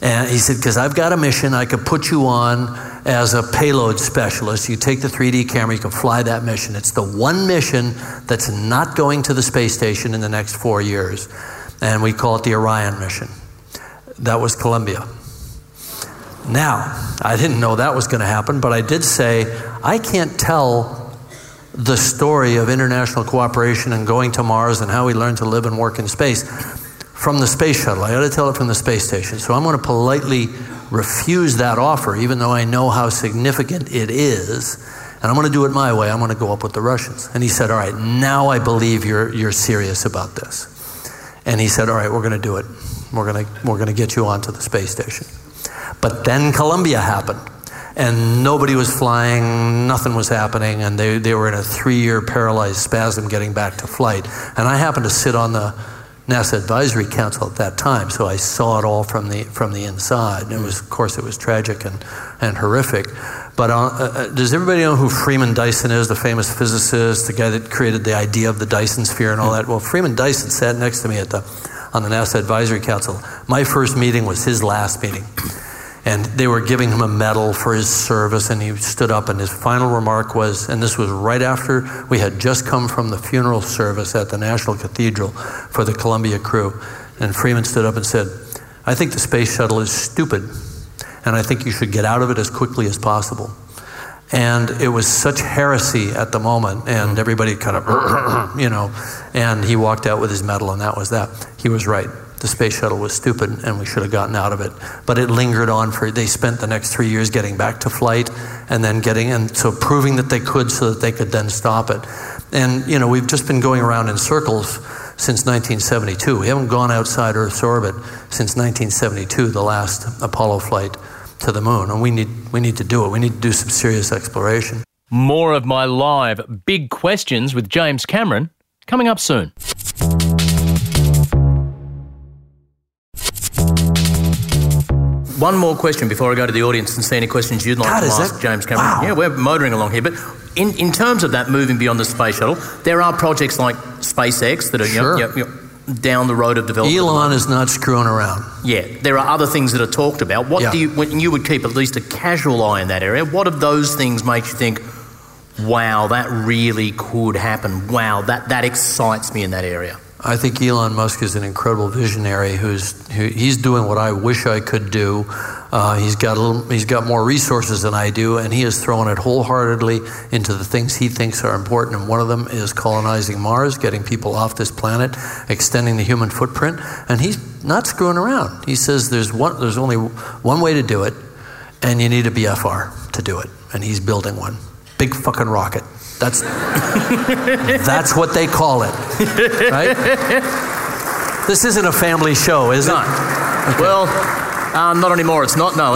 And he said, because I've got a mission, I could put you on as a payload specialist. You take the three D camera, you can fly that mission. It's the one mission that's not going to the space station in the next four years. And we call it the Orion mission. That was Columbia. Now, I didn't know that was going to happen, but I did say, I can't tell the story of international cooperation and going to Mars and how we learn to live and work in space from the space shuttle. I ought to tell it from the space station. So I'm going to politely refuse that offer, even though I know how significant it is. And I'm going to do it my way. I'm going to go up with the Russians. And he said, all right, now I believe you're you're serious about this. And he said, all right, we're going to do it. We're going to we're going to get you onto the space station. But then Columbia happened. And nobody was flying, nothing was happening, and they, they were in a three-year paralyzed spasm getting back to flight. And I happened to sit on the NASA Advisory Council at that time, so I saw it all from the from the inside. And it was, of course, it was tragic and, and horrific. But uh, uh, does everybody know who Freeman Dyson is, the famous physicist, the guy that created the idea of the Dyson sphere and all that? Well, Freeman Dyson sat next to me at the on the NASA Advisory Council. My first meeting was his last meeting. And they were giving him a medal for his service, and he stood up, and his final remark was, and this was right after we had just come from the funeral service at the National Cathedral for the Columbia crew, and Freeman stood up and said, I think the space shuttle is stupid, and I think you should get out of it as quickly as possible. And it was such heresy at the moment, and everybody kind of, you know, and he walked out with his medal, and that was that. He was right. The space shuttle was stupid and we should have gotten out of it. But it lingered on for, they spent the next three years getting back to flight and then getting, and so proving that they could so that they could then stop it. And, you know, we've just been going around in circles since nineteen seventy-two. We haven't gone outside Earth's orbit since nineteen seventy-two, the last Apollo flight to the moon. And we need, we need to do it. We need to do some serious exploration. More of my live Big Questions with James Cameron coming up soon. One more question before I go to the audience and see any questions you'd like God, to ask that, James Cameron. Wow. Yeah, we're motoring along here. But in, in terms of that moving beyond the space shuttle, there are projects like SpaceX that are sure. you know, you know, down the road of development. Elon is not screwing around. Yeah, there are other things that are talked about. What yeah. do you, when you would keep at least a casual eye in that area, what of those things makes you think, wow, that really could happen. Wow, that, that excites me in that area. I think Elon Musk is an incredible visionary. Who's who, he's doing what I wish I could do. Uh, he's got a little, he's got more resources than I do, and he is throwing it wholeheartedly into the things he thinks are important. And one of them is colonizing Mars, getting people off this planet, extending the human footprint. And he's not screwing around. He says there's one, there's only one way to do it, and you need a B F R to do it. And he's building one. Big fucking rocket. That's that's what they call it, right? This isn't a family show, is no. it? Okay. Well, um, not anymore. It's not. No.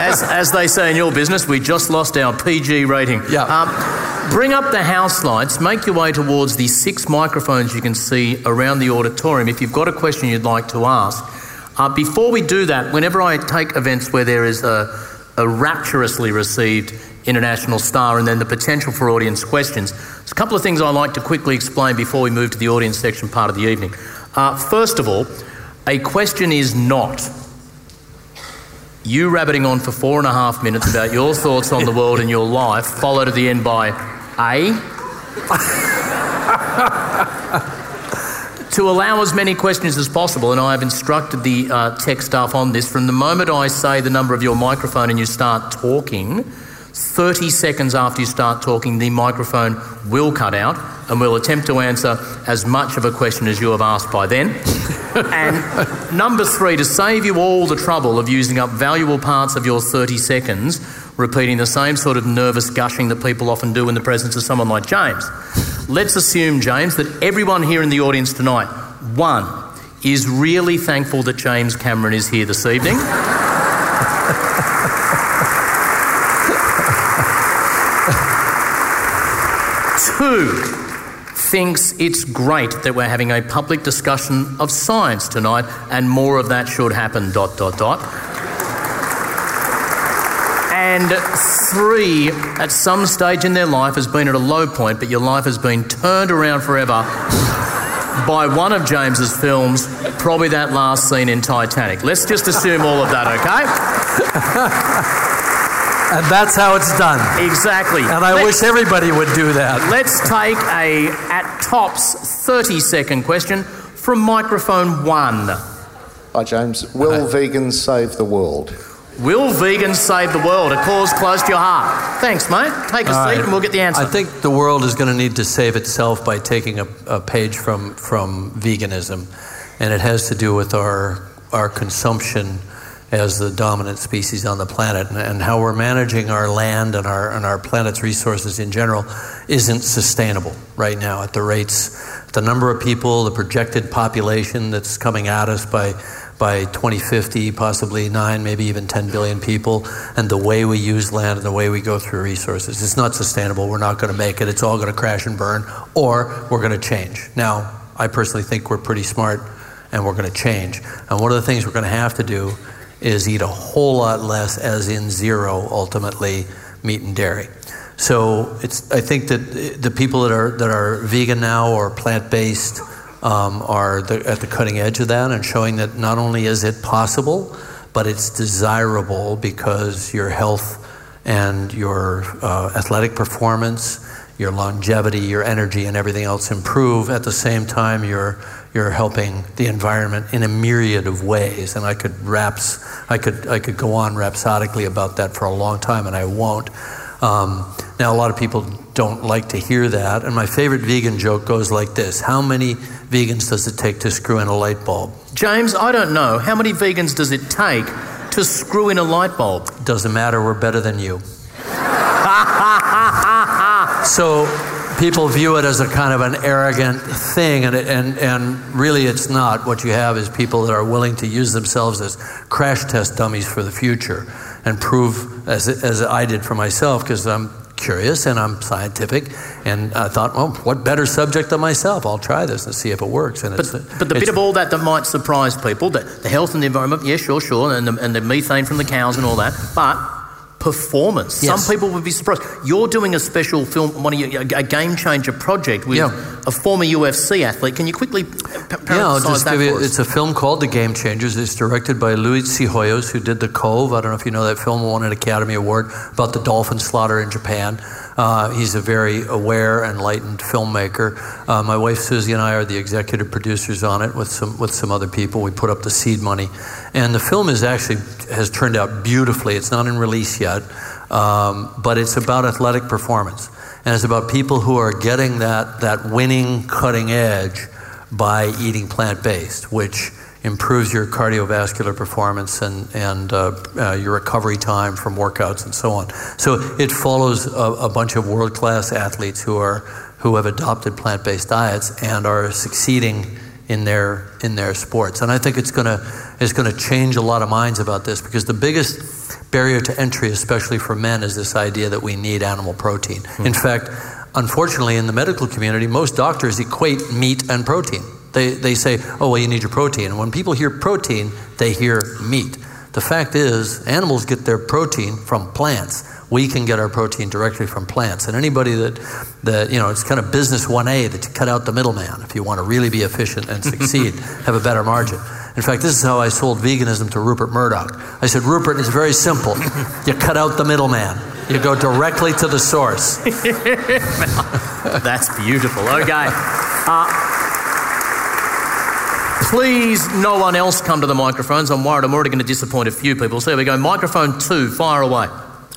As, as they say in your business, we just lost our P G rating. Yeah. Um, bring up the house lights. Make your way towards the six microphones you can see around the auditorium. If you've got a question you'd like to ask, uh, before we do that, whenever I take events where there is a, a rapturously received international star and then the potential for audience questions, there's a couple of things I like to quickly explain before we move to the audience section part of the evening. Uh, first of all, a question is not you rabbiting on for four and a half minutes about your thoughts on the world and your life, followed at the end by A, to allow as many questions as possible. And I have instructed the uh, tech staff on this. From the moment I say the number of your microphone and you start talking, thirty seconds after you start talking, the microphone will cut out and we'll attempt to answer as much of a question as you have asked by then. And number three, to save you all the trouble of using up valuable parts of your thirty seconds, repeating the same sort of nervous gushing that people often do in the presence of someone like James. Let's assume, James, that everyone here in the audience tonight, one, is really thankful that James Cameron is here this evening. Two, thinks it's great that we're having a public discussion of science tonight and more of that should happen, dot, dot, dot. And three, at some stage in their life has been at a low point, but your life has been turned around forever by one of James's films, probably that last scene in Titanic. Let's just assume all of that, okay? And that's how it's done. Exactly. And I let's, wish everybody would do that. Let's take a, at tops, thirty-second question from microphone one. Hi, James. Will uh, vegans save the world? Will vegans save the world? A cause close to your heart. Thanks, mate. Take a All seat right. and we'll get the answer. I think the world is going to need to save itself by taking a, a page from, from veganism. And it has to do with our our consumption as the dominant species on the planet, and, and how we're managing our land and our and our planet's resources in general isn't sustainable right now at the rates, the number of people, the projected population that's coming at us by by twenty fifty, possibly nine, maybe even ten billion people, and the way we use land and the way we go through resources. It's not sustainable. We're not going to make it. It's all going to crash and burn, or we're going to change. Now, I personally think we're pretty smart, and we're going to change. And one of the things we're going to have to do is eat a whole lot less, as in zero, ultimately, meat and dairy. So it's, I think that the people that are that are vegan now or plant-based um, are the, at the cutting edge of that and showing that not only is it possible, but it's desirable because your health and your uh, athletic performance, your longevity, your energy, and everything else improve. At the same time, you're you're helping the environment in a myriad of ways. And I could raps, I could I could go on rhapsodically about that for a long time, and I won't. Um, now, a lot of people don't like to hear that. And my favorite vegan joke goes like this: how many vegans does it take to screw in a light bulb? James, I don't know. How many vegans does it take to screw in a light bulb? Doesn't matter. We're better than you. So people view it as a kind of an arrogant thing, and, and and really it's not. What you have is people that are willing to use themselves as crash test dummies for the future and prove, as as I did for myself, because I'm curious and I'm scientific, and I thought, well, what better subject than myself? I'll try this and see if it works. And but, it's, but the it's, bit of all that that might surprise people, the, the health and the environment, yeah, sure, sure, and the, and the methane from the cows and all that, but performance. Yes. Some people would be surprised. You're doing a special film, one of your, a game changer project with yeah. a former U F C athlete. Can you quickly paraphrase yeah, I'll just that give you, for us? It's a film called The Game Changers. It's directed by Luis Cihoyos, who did The Cove. I don't know if you know that film, won an Academy Award, about the dolphin slaughter in Japan. Uh, he's a very aware, enlightened filmmaker. Uh, my wife Susie and I are the executive producers on it with some with some other people. We put up the seed money, and the film is actually has turned out beautifully. It's not in release yet, um, but it's about athletic performance, and it's about people who are getting that that winning cutting edge by eating plant-based, which improves your cardiovascular performance and, and uh, uh, your recovery time from workouts and so on. So it follows a, a bunch of world-class athletes who are who have adopted plant-based diets and are succeeding in their in their sports. And I think it's gonna it's gonna change a lot of minds about this, because the biggest barrier to entry, especially for men, is this idea that we need animal protein. Mm. In fact, unfortunately, in the medical community, most doctors equate meat and protein. They they say, oh, well, you need your protein. And when people hear protein, they hear meat. The fact is, animals get their protein from plants. We can get our protein directly from plants. And anybody that, that you know, it's kind of business one A, that you cut out the middleman if you want to really be efficient and succeed, have a better margin. In fact, this is how I sold veganism to Rupert Murdoch. I said, Rupert, it's very simple. You cut out the middleman. You go directly to the source. That's beautiful. Okay. Uh, Please, no one else come to the microphones. I'm worried I'm already going to disappoint a few people. So here we go. Microphone two, fire away.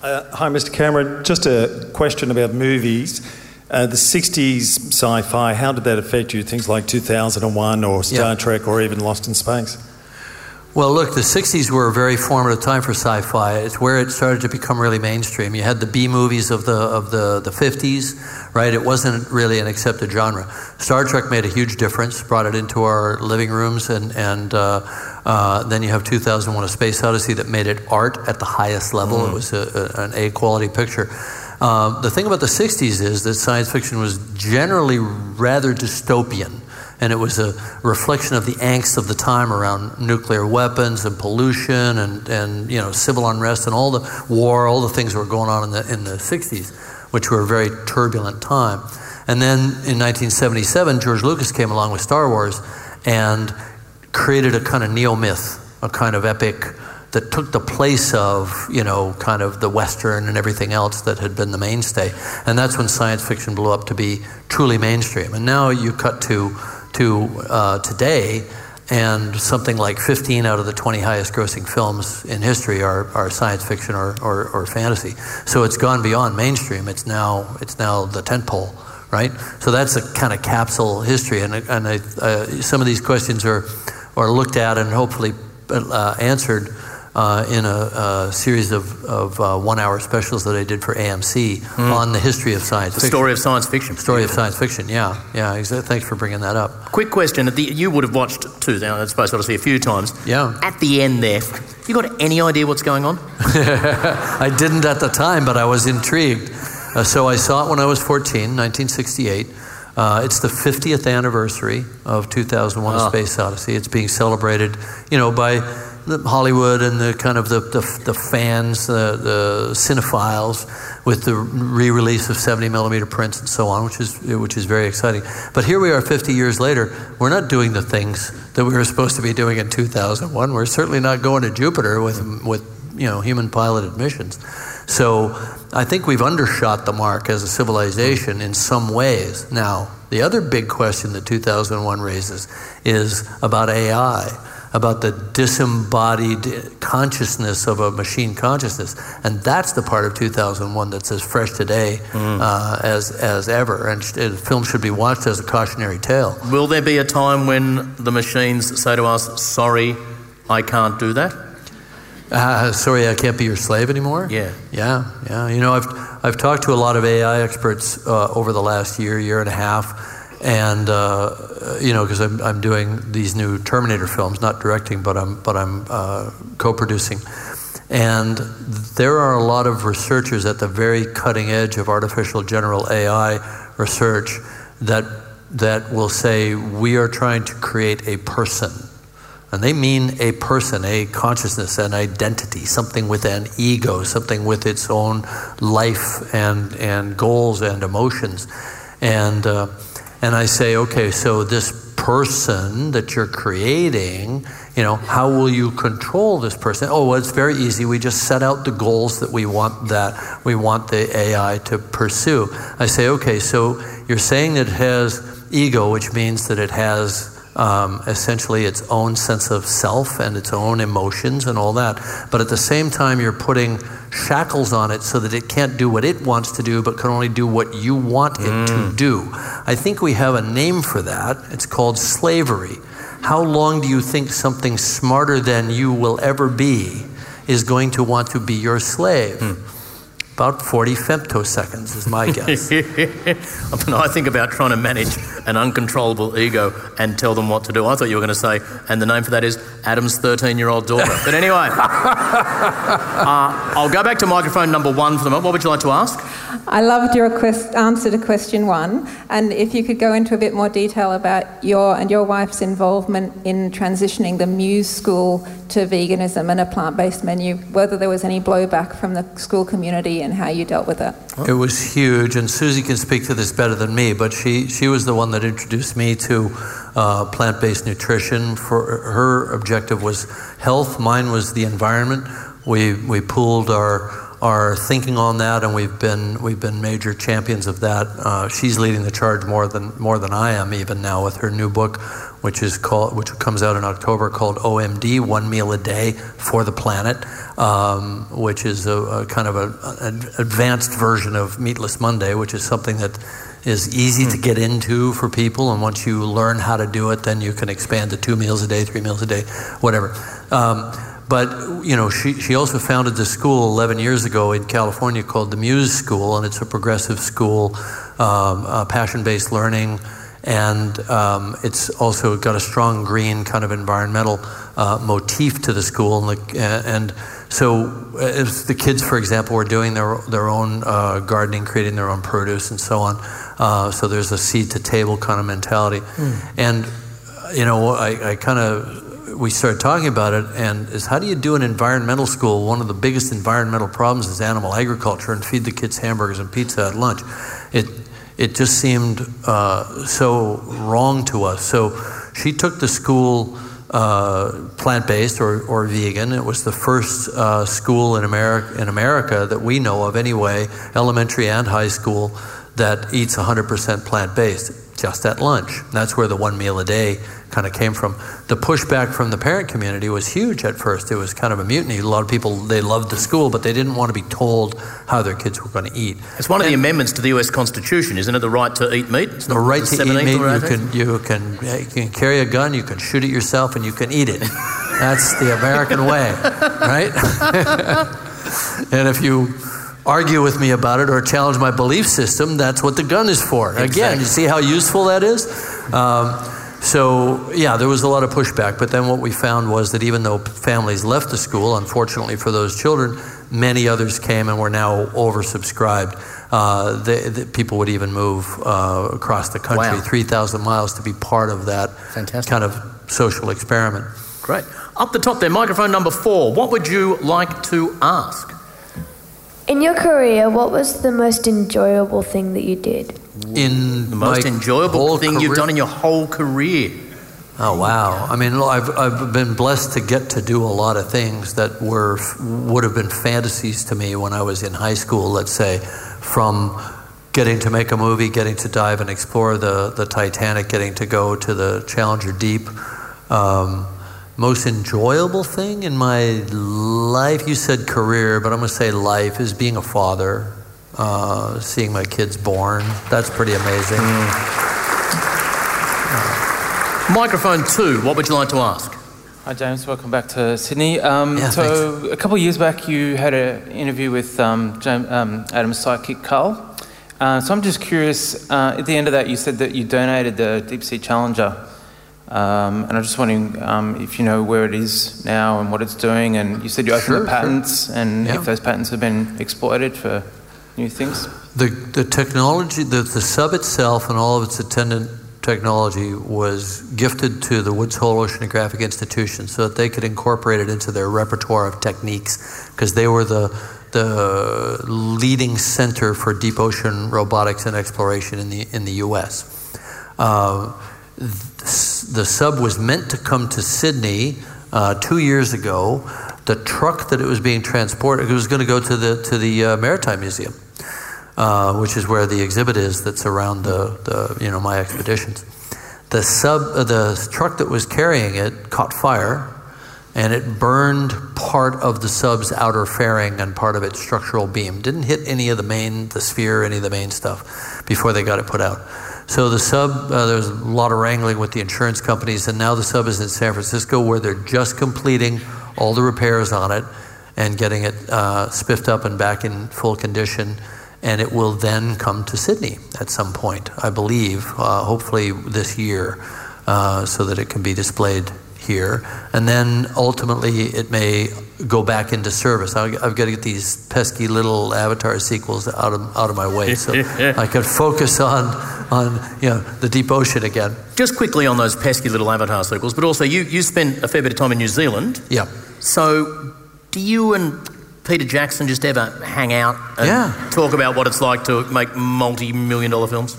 Uh, hi, Mister Cameron. Just a question about movies. Uh, the sixties sci-fi, how did that affect you? Things like two thousand one or Star yeah. Trek or even Lost in Space? Well, look, the sixties were a very formative time for sci-fi. It's where it started to become really mainstream. You had the B movies of the of the, the fifties, right? It wasn't really an accepted genre. Star Trek made a huge difference, brought it into our living rooms, and, and uh, uh, then you have two thousand one A Space Odyssey that made it art at the highest level. Mm. It was a, a, an A-quality picture. Uh, the thing about the sixties is that science fiction was generally rather dystopian, and it was a reflection of the angst of the time around nuclear weapons and pollution and, and you know, civil unrest and all the war, all the things that were going on in the in the sixties, which were a very turbulent time. And then in nineteen seventy-seven, George Lucas came along with Star Wars and created a kind of neo-myth, a kind of epic that took the place of, you know, kind of the Western and everything else that had been the mainstay. And that's when science fiction blew up to be truly mainstream. And now you cut to to uh, today, and something like fifteen out of the twenty highest grossing films in history are, are science fiction or, or, or fantasy. So it's gone beyond mainstream. It's now it's now the tentpole, right? So that's a kind of capsule history. And, and I, uh, some of these questions are, are looked at and hopefully uh, answered Uh, in a, a series of, of uh, one-hour specials that I did for A M C mm. on the history of science the fiction. The story of science fiction. Story yeah. of science fiction, yeah. Yeah, exactly. Thanks for bringing that up. Quick question. At the, you would have watched two, now, I suppose, obviously, a few times. Yeah. At the end there, have you got any idea what's going on? I didn't at the time, but I was intrigued. Uh, so I saw it when I was fourteen, nineteen sixty-eight. Uh, it's the fiftieth anniversary of two thousand one oh. A Space Odyssey. It's being celebrated, you know, by Hollywood and the kind of the the, the fans, the, the cinephiles, with the re-release of seventy millimeter prints and so on, which is which is very exciting. But here we are fifty years later. We're not doing the things that we were supposed to be doing in two thousand one. We're certainly not going to Jupiter with with you know human piloted missions. So I think we've undershot the mark as a civilization in some ways. Now, the other big question that two thousand one raises is about A I, about the disembodied consciousness of a machine consciousness. And that's the part of two thousand one that's as fresh today mm. uh, as as ever. And the film should be watched as a cautionary tale. Will there be a time when the machines say to us, sorry, I can't do that? Uh, sorry, I can't be your slave anymore? Yeah. Yeah, yeah. You know, I've, I've talked to a lot of A I experts uh, over the last year, year and a half, and uh, you know, because I'm, I'm doing these new Terminator films, not directing, but I'm but I'm uh, co-producing, and there are a lot of researchers at the very cutting edge of artificial general A I research that that will say we are trying to create a person, and they mean a person, a consciousness, an identity, something with an ego, something with its own life and and goals and emotions, and. Uh, And I say, okay, so this person that you're creating, you know, how will you control this person? Oh, well, it's very easy. We just set out the goals that we want that we want the A I to pursue. I say, okay, so you're saying that it has ego, which means that it has um, essentially its own sense of self and its own emotions and all that. But at the same time, you're putting shackles on it so that it can't do what it wants to do, but can only do what you want it mm. to do. I think we have a name for that. It's called slavery. How long do you think something smarter than you will ever be is going to want to be your slave? Hmm. About forty femtoseconds is my guess. No, I think about trying to manage an uncontrollable ego and tell them what to do. I thought you were going to say, and the name for that is Adam's thirteen-year-old daughter. But anyway, uh, I'll go back to microphone number one for the moment. What would you like to ask? I loved your quest- answer to question one, and if you could go into a bit more detail about your and your wife's involvement in transitioning the Muse School to veganism and a plant-based menu, whether there was any blowback from the school community and how you dealt with it. It was huge, and Susie can speak to this better than me, but she, she was the one that introduced me to uh, plant-based nutrition. For her objective was health, mine was the environment. We we pooled our our thinking on that, and we've been we've been major champions of that. Uh, she's leading the charge more than more than I am even now with her new book, which is called which comes out in October called O M D, One Meal a Day for the Planet, um, which is a, a kind of a, an advanced version of Meatless Monday, which is something that is easy to get into for people, and once you learn how to do it, then you can expand to two meals a day, three meals a day, whatever. Um, But, you know, she, she also founded the school eleven years ago in California called the Muse School, and it's a progressive school, um, uh, passion-based learning, and um, it's also got a strong green kind of environmental uh, motif to the school. And, the, and so if the kids, for example, were doing their, their own uh, gardening, creating their own produce and so on. Uh, so there's a seed-to-table kind of mentality. Mm. And, you know, I, I kind of... we started talking about it, and is how do you do an environmental school? One of the biggest environmental problems is animal agriculture, and feed the kids hamburgers and pizza at lunch. It it just seemed uh, so wrong to us. So she took the school uh, plant-based or, or vegan. It was the first uh, school in America, in America that we know of anyway, elementary and high school, that eats one hundred percent plant-based just at lunch. That's where the one meal a day kind of came from. The pushback from the parent community was huge at first. It was kind of a mutiny. A lot of people, they loved the school, but they didn't want to be told how their kids were going to eat. It's one and of the amendments to the U S Constitution, isn't it? The right to eat meat? It's the right to eat meat. You can, you, can, you can carry a gun, you can shoot it yourself, and you can eat it. That's the American way, right? And if you argue with me about it or challenge my belief system, that's what the gun is for. Exactly. Again, you see how useful that is? Um, So, yeah, there was a lot of pushback, but then what we found was that even though families left the school, unfortunately for those children, many others came and were now oversubscribed. Uh, they, they, people would even move uh, across the country, wow. three thousand miles to be part of that Fantastic. Kind of social experiment. Great. Up the top there, microphone number four, what would you like to ask? In your career, what was the most enjoyable thing that you did? In the most enjoyable thing career? You've done in your whole career. Oh wow! I mean, I've I've been blessed to get to do a lot of things that were would have been fantasies to me when I was in high school. Let's say, from getting to make a movie, getting to dive and explore the the Titanic, getting to go to the Challenger Deep. Um, most enjoyable thing in my life, you said career, but I'm going to say life, is being a father. Uh, seeing my kids born. That's pretty amazing. Mm. Microphone two, what would you like to ask? Hi James, welcome back to Sydney. Um, yeah, so thanks. A couple of years back you had an interview with um, James, um, Adam's sidekick Carl. Uh, so I'm just curious, uh, at the end of that you said that you donated the Deep Sea Challenger. Um, and I'm just wondering um, if you know where it is now and what it's doing, and you said you opened sure, the patents sure. and yeah. if those patents have been exploited for new things? The the technology, the, the sub itself and all of its attendant technology was gifted to the Woods Hole Oceanographic Institution so that they could incorporate it into their repertoire of techniques, because they were the the leading center for deep ocean robotics and exploration in the in the U S Uh, the sub was meant to come to Sydney uh, two years ago. The truck that it was being transported, it was going to go to the to the uh, Maritime Museum, uh, which is where the exhibit is that's around the, the you know my expeditions. The sub uh, the truck that was carrying it caught fire, and it burned part of the sub's outer fairing and part of its structural beam. Didn't hit any of the main the sphere, any of the main stuff before they got it put out. So the sub, uh, there's a lot of wrangling with the insurance companies, and now the sub is in San Francisco, where they're just completing all the repairs on it and getting it uh, spiffed up and back in full condition, and it will then come to Sydney at some point, I believe, uh, hopefully this year, uh, so that it can be displayed here. And then ultimately it may go back into service. I, I've got to get these pesky little Avatar sequels out of out of my way, so I could focus on on you know the deep ocean again. Just quickly on those pesky little Avatar sequels, but also you you spent a fair bit of time in New Zealand. Yeah. So do you and Peter Jackson just ever hang out and yeah. talk about what it's like to make multi-million dollar films?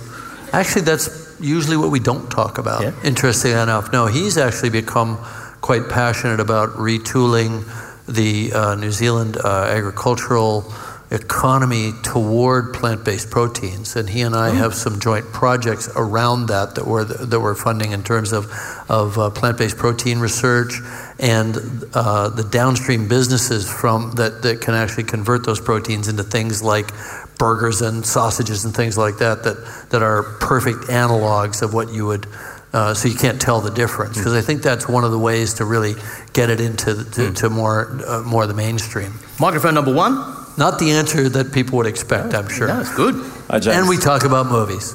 Actually, that's usually what we don't talk about, yeah. interestingly enough. No, he's actually become quite passionate about retooling the uh, New Zealand uh, agricultural economy toward plant-based proteins, and he and I mm. have some joint projects around that that we're that we're funding in terms of of uh, plant-based protein research and uh, the downstream businesses from that that can actually convert those proteins into things like burgers and sausages and things like that that that are perfect analogs of what you would. Uh, so you can't tell the difference, because I think that's one of the ways to really get it into the, to, mm. to more uh, more the mainstream. Microphone number one. Not the answer that people would expect, oh, I'm sure. That's good. Uh, James. And we talk about movies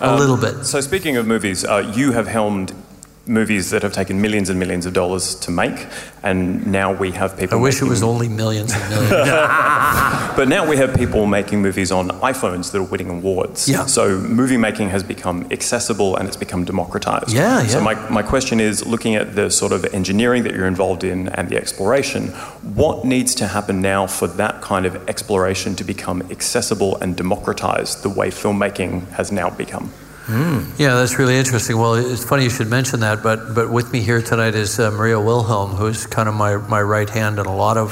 a um, little bit. So speaking of movies, uh, you have helmed movies that have taken millions and millions of dollars to make, and now we have people... I wish making... it was only millions and millions. But now we have people making movies on iPhones that are winning awards. Yeah. So movie making has become accessible and it's become democratized. Yeah, yeah. So my, my question is, looking at the sort of engineering that you're involved in and the exploration, what needs to happen now for that kind of exploration to become accessible and democratized the way filmmaking has now become? Mm. Yeah, that's really interesting. Well, it's funny you should mention that, but but with me here tonight is uh, Maria Wilhelm, who's kind of my, my right hand in a lot of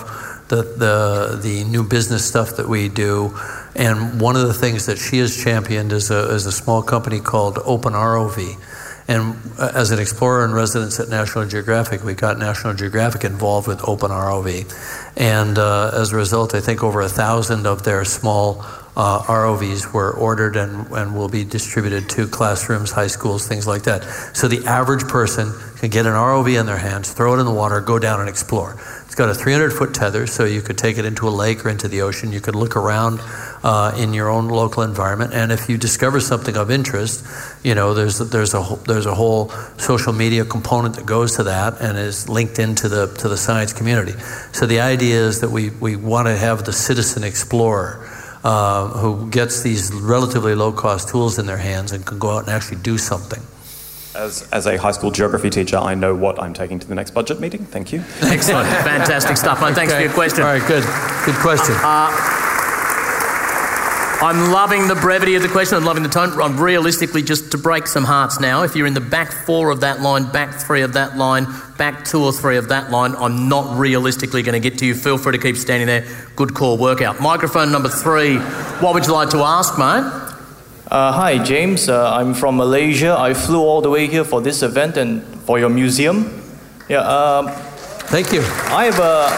the, the the new business stuff that we do. And one of the things that she has championed is a, is a small company called OpenROV. And uh, as an explorer in residence at National Geographic, we got National Geographic involved with OpenROV. And uh, as a result, I think over a thousand of their small Uh, R O Vs were ordered and, and will be distributed to classrooms, high schools, things like that. So the average person can get an R O V in their hands, throw it in the water, go down and explore. It's got a three hundred foot tether, so you could take it into a lake or into the ocean. You could look around uh, in your own local environment, and if you discover something of interest, you know there's there's a there's a whole social media component that goes to that and is linked into the to the science community. So the idea is that we we want to have the citizen explorer. Uh, who gets these relatively low-cost tools in their hands and can go out and actually do something. As as a high school geography teacher, I know what I'm taking to the next budget meeting. Thank you. Excellent. Fantastic stuff. And thanks okay. for your question. All right, good. Good question. Uh, uh, I'm loving the brevity of the question. I'm loving the tone. I'm realistically just to break some hearts now. If you're in the back four of that line, back three of that line, back two or three of that line, I'm not realistically going to get to you. Feel free to keep standing there. Good core workout. Microphone number three. What would you like to ask, mate? Uh, hi, James. Uh, I'm from Malaysia. I flew all the way here for this event and for your museum. Yeah. Um, Thank you. I have a...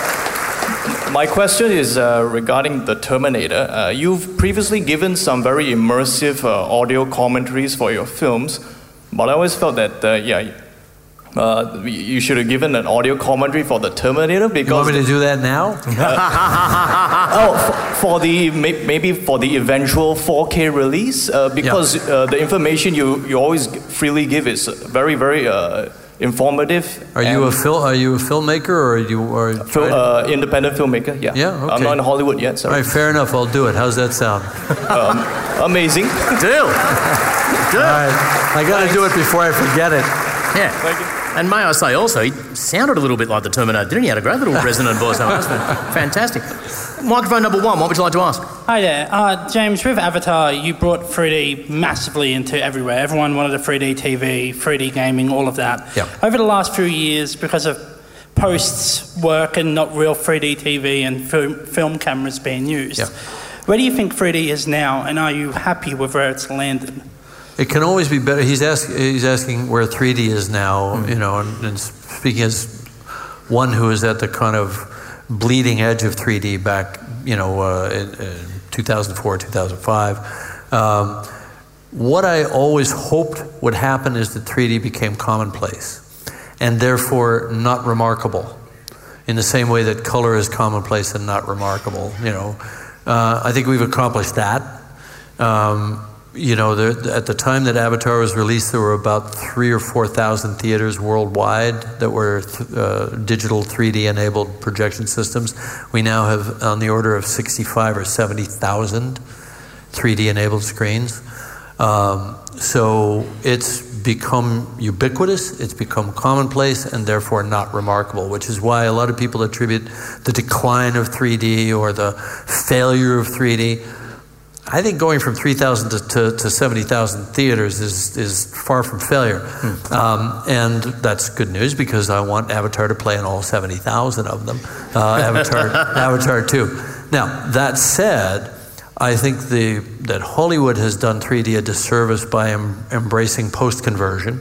My question is uh, regarding the Terminator. Uh, you've previously given some very immersive uh, audio commentaries for your films, but I always felt that, uh, yeah... Uh, you should have given an audio commentary for the Terminator because... You want me to do that now? uh, oh, for the maybe for the eventual four K release uh, because yeah. uh, the information you, you always freely give is very, very uh, informative. Are you a fil- Are you a filmmaker or are you... Or fil- uh, independent filmmaker, yeah. Yeah, okay. I'm not in Hollywood yet, sorry. All right, fair enough, I'll do it. How's that sound? um, amazing. Deal. Deal. All right, I got to do it before I forget it. Yeah. Thank you. And may I say also, he sounded a little bit like the Terminator, didn't he? He had a great little resonant voice. Fantastic. Microphone number one, what would you like to ask? Hi there. Uh, James, with Avatar, you brought three D massively into everywhere. Everyone wanted a three D T V, three D gaming, all of that. Yeah. Over the last few years, because of posts, work and not real three D T V and film, film cameras being used, yeah. where do you think three D is now and are you happy with where it's landed? It can always be better. He's, ask, he's asking where three D is now, mm. you know, and, and speaking as one who is at the kind of bleeding edge of three D back, you know, uh, in, in two thousand four, two thousand five. Um, what I always hoped would happen is that three D became commonplace and therefore not remarkable, in the same way that color is commonplace and not remarkable. You know, uh, I think we've accomplished that. Um, you know, there, at the time that Avatar was released, there were about three or four thousand theaters worldwide that were th- uh, digital three D enabled projection systems. We now have on the order of sixty-five or seventy thousand three D enabled screens. Um, so it's become ubiquitous, it's become commonplace, and therefore not remarkable, which is why a lot of people attribute the decline of three D or the failure of three D. I think going from three thousand to, to, to seventy thousand theaters is, is far from failure. Hmm. Um, and that's good news, because I want Avatar to play in all seventy thousand of them, uh, Avatar, Avatar two. Now, that said, I think the, that Hollywood has done three D a disservice by em, embracing post-conversion,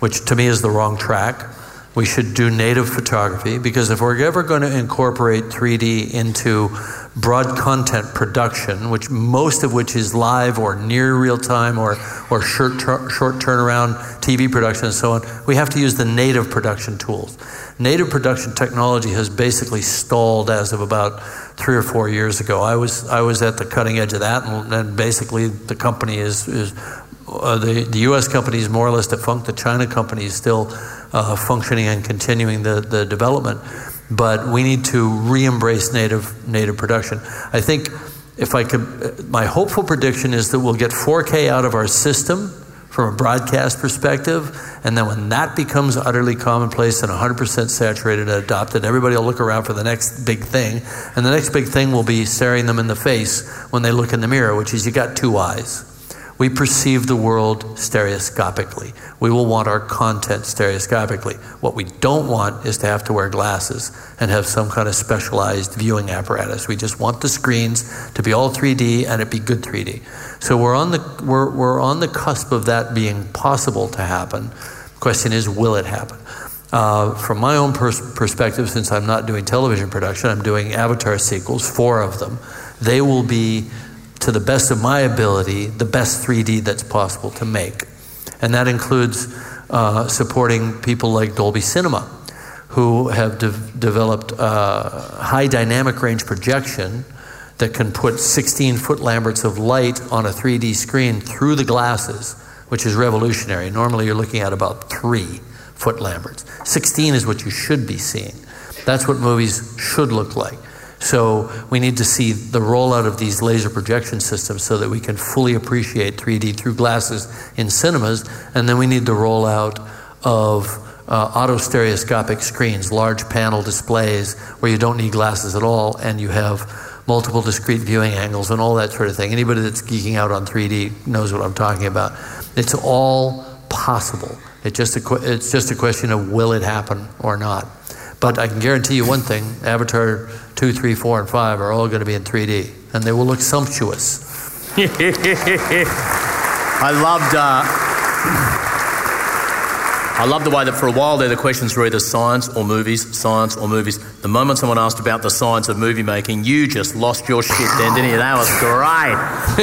which to me is the wrong track. We should do native photography, because if we're ever going to incorporate three D into broad content production, which most of which is live or near real time or, or short, tur- short turnaround T V production and so on, we have to use the native production tools. Native production technology has basically stalled as of about three or four years ago. I was I was at the cutting edge of that, and, and basically the company is, is uh, the, the U S company is more or less defunct. The China company is still uh, functioning and continuing the, the development. But we need to re-embrace native native production. I think if I could, my hopeful prediction is that we'll get four K out of our system from a broadcast perspective, and then when that becomes utterly commonplace and one hundred percent saturated and adopted, everybody will look around for the next big thing, and the next big thing will be staring them in the face when they look in the mirror, which is, you got two eyes. We perceive the world stereoscopically. We will want our content stereoscopically. What we don't want is to have to wear glasses and have some kind of specialized viewing apparatus. We just want the screens to be all three D and it be good three D. So we're on the we're we're on the cusp of that being possible to happen. The question is, will it happen? Uh, from my own pers- perspective, since I'm not doing television production, I'm doing Avatar sequels, four of them. They will be, to the best of my ability, the best three D that's possible to make. And that includes uh, supporting people like Dolby Cinema, who have de- developed uh, high dynamic range projection that can put sixteen foot Lamberts of light on a three D screen through the glasses, which is revolutionary. Normally you're looking at about three foot Lamberts. sixteen is what you should be seeing. That's what movies should look like. So we need to see the rollout of these laser projection systems so that we can fully appreciate three D through glasses in cinemas, and then we need the rollout of uh, auto-stereoscopic screens, large panel displays where you don't need glasses at all and you have multiple discrete viewing angles and all that sort of thing. Anybody that's geeking out on three D knows what I'm talking about. It's all possible. It just a, it's just a question of, will it happen or not? But I can guarantee you one thing, Avatar two, three, four, and five are all going to be in three D, and they will look sumptuous. I loved uh, I loved the way that for a while there the questions were either science or movies, science or movies. The moment someone asked about the science of movie making, you just lost your shit then, didn't you? That was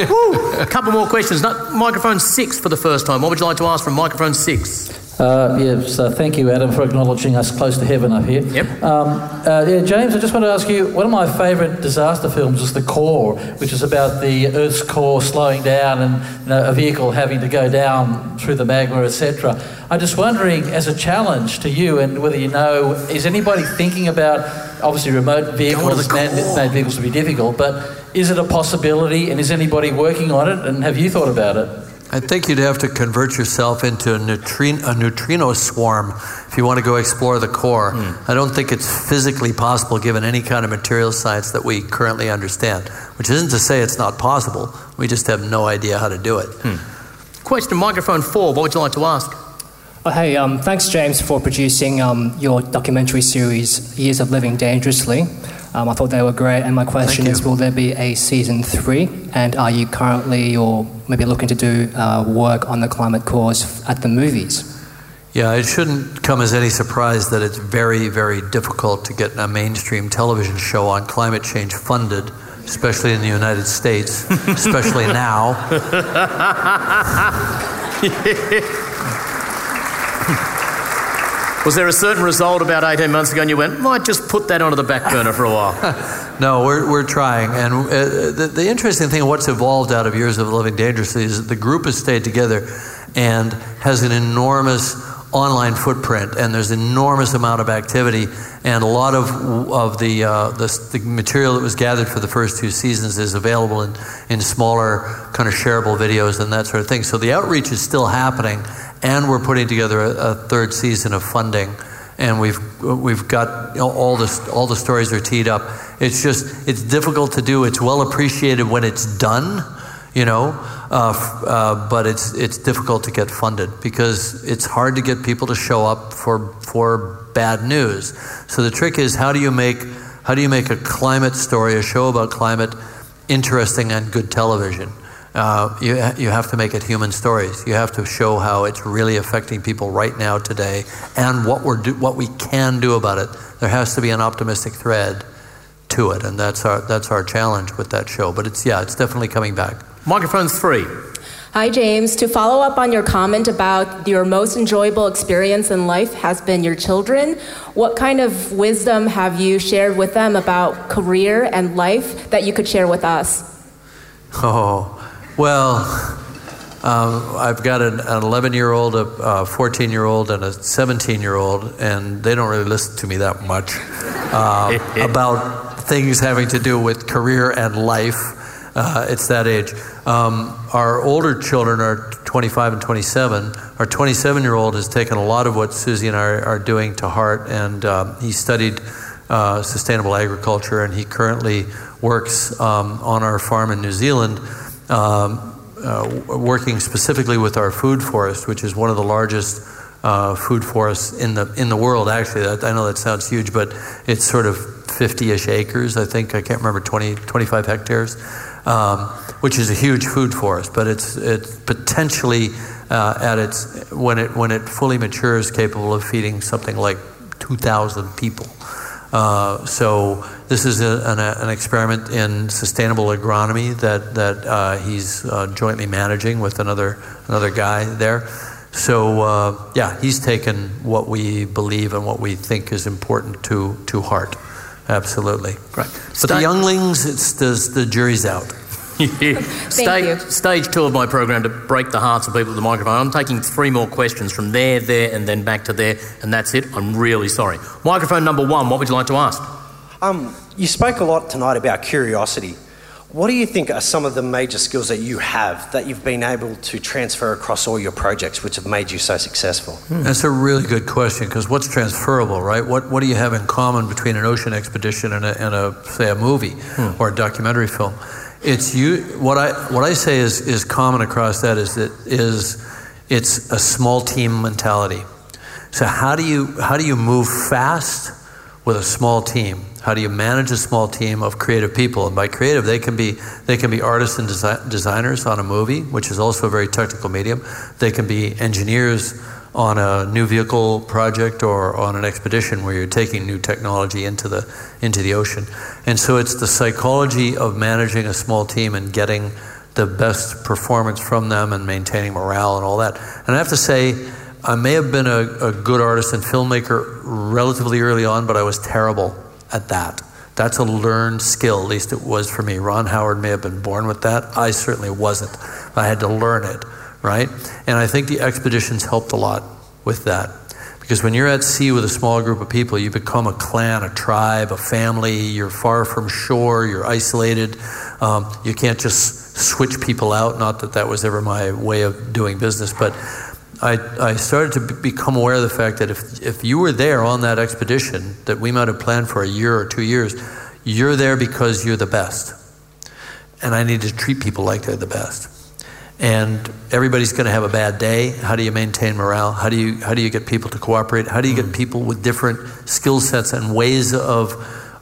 great. Woo! A couple more questions. No, microphone six for the first time. What would you like to ask from microphone six? Uh, yeah, so thank you, Adam, for acknowledging us close to heaven up here. Yep. Um, uh, yeah, James, I just want to ask you, one of my favourite disaster films is The Core, which is about the Earth's core slowing down and, you know, a vehicle having to go down through the magma, et cetera. I'm just wondering, as a challenge to you, and whether you know, is anybody thinking about, obviously remote vehicles, man-made vehicles would be difficult, but is it a possibility, and is anybody working on it, and have you thought about it? I think you'd have to convert yourself into a neutrino, a neutrino swarm if you want to go explore the core. Mm. I don't think it's physically possible given any kind of material science that we currently understand, which isn't to say it's not possible. We just have no idea how to do it. Mm. Question microphone four, what would you like to ask? Oh, hey, um, thanks, James, for producing um, your documentary series, Years of Living Dangerously. Um, I thought they were great, and my question is, will there be a season three? And are you currently, or maybe looking to do uh, work on the climate cause at the movies? Yeah, it shouldn't come as any surprise that it's very, very difficult to get a mainstream television show on climate change funded especially in the United States, especially now. Was there a certain result about eighteen months ago and you went, might just put that onto the back burner for a while? No, we're we're trying. And uh, the, the interesting thing, what's evolved out of years of living dangerously is that the group has stayed together and has an enormous online footprint, and there's an enormous amount of activity, and a lot of of the, uh, the the material that was gathered for the first two seasons is available in, in smaller kind of shareable videos and that sort of thing. So the outreach is still happening, and we're putting together a, a third season of funding, and we've we've got, you know, all the all the stories are teed up. It's just it's difficult to do. It's well appreciated when it's done, you know, uh, uh, but it's it's difficult to get funded because it's hard to get people to show up for for bad news. So the trick is, how do you make how do you make a climate story, a show about climate, interesting and good television? Uh, you you have to make it human stories. You have to show how it's really affecting people right now today, and what we're do, what we can do about it. There has to be an optimistic thread to it, and that's our that's our challenge with that show. But it's yeah, it's definitely coming back. Microphone three. Hi, James. To follow up on your comment about your most enjoyable experience in life has been your children, what kind of wisdom have you shared with them about career and life that you could share with us? Oh, well, um, I've got an, an eleven-year-old, a uh, fourteen-year-old, and a seventeen-year-old, and they don't really listen to me that much uh, about things having to do with career and life. Uh, it's that age. Um, our older children are twenty-five and twenty-seven. Our twenty-seven-year-old has taken a lot of what Susie and I are, are doing to heart, and um, he studied uh, sustainable agriculture, and he currently works um, on our farm in New Zealand, um, uh, working specifically with our food forest, which is one of the largest uh, food forests in the in the world. Actually, that, I know that sounds huge, but it's sort of fifty-ish acres, I think. I can't remember, twenty, twenty-five hectares. Um, which is a huge food forest, but it's it's potentially uh, at its when it when it fully matures, capable of feeding something like two thousand people. Uh, so this is a, an, an experiment in sustainable agronomy that that uh, he's uh, jointly managing with another another guy there. So uh, yeah, he's taken what we believe and what we think is important to to heart. Absolutely. Right. But St- the younglings, it's the, the jury's out. Yeah. Thank you. Stage two of my program, to break the hearts of people at the microphone. I'm taking three more questions from there, there, and then back to there, and that's it. I'm really sorry. Microphone number one, what would you like to ask? Um, you spoke a lot tonight about curiosity. What do you think are some of the major skills that you have that you've been able to transfer across all your projects which have made you so successful? Hmm. That's a really good question, because what's transferable, right? What what do you have in common between an ocean expedition and a, and a say, a movie hmm. or a documentary film? It's you. What I what I say is, is common across that is that is it's a small team mentality. So how do you how do you move fast with a small team? How do you manage a small team of creative people? And by creative, they can be they can be artists and desi- designers on a movie, which is also a very technical medium. They can be engineers on a new vehicle project or on an expedition where you're taking new technology into the into the ocean. And so it's the psychology of managing a small team and getting the best performance from them and maintaining morale and all that. And I have to say, I may have been a, a good artist and filmmaker relatively early on, but I was terrible at that. That's a learned skill, at least it was for me. Ron Howard may have been born with that. I certainly wasn't. I had to learn it, right? And I think the expeditions helped a lot with that. Because when you're at sea with a small group of people, you become a clan, a tribe, a family. You're far from shore, you're isolated. Um, you can't just switch people out. Not that that was ever my way of doing business, but I, I started to b- become aware of the fact that if if you were there on that expedition that we might have planned for a year or two years, you're there because you're the best. And I need to treat people like they're the best. And everybody's going to have a bad day. How do you maintain morale? How do you how do you get people to cooperate? How do you get people with different skill sets and ways of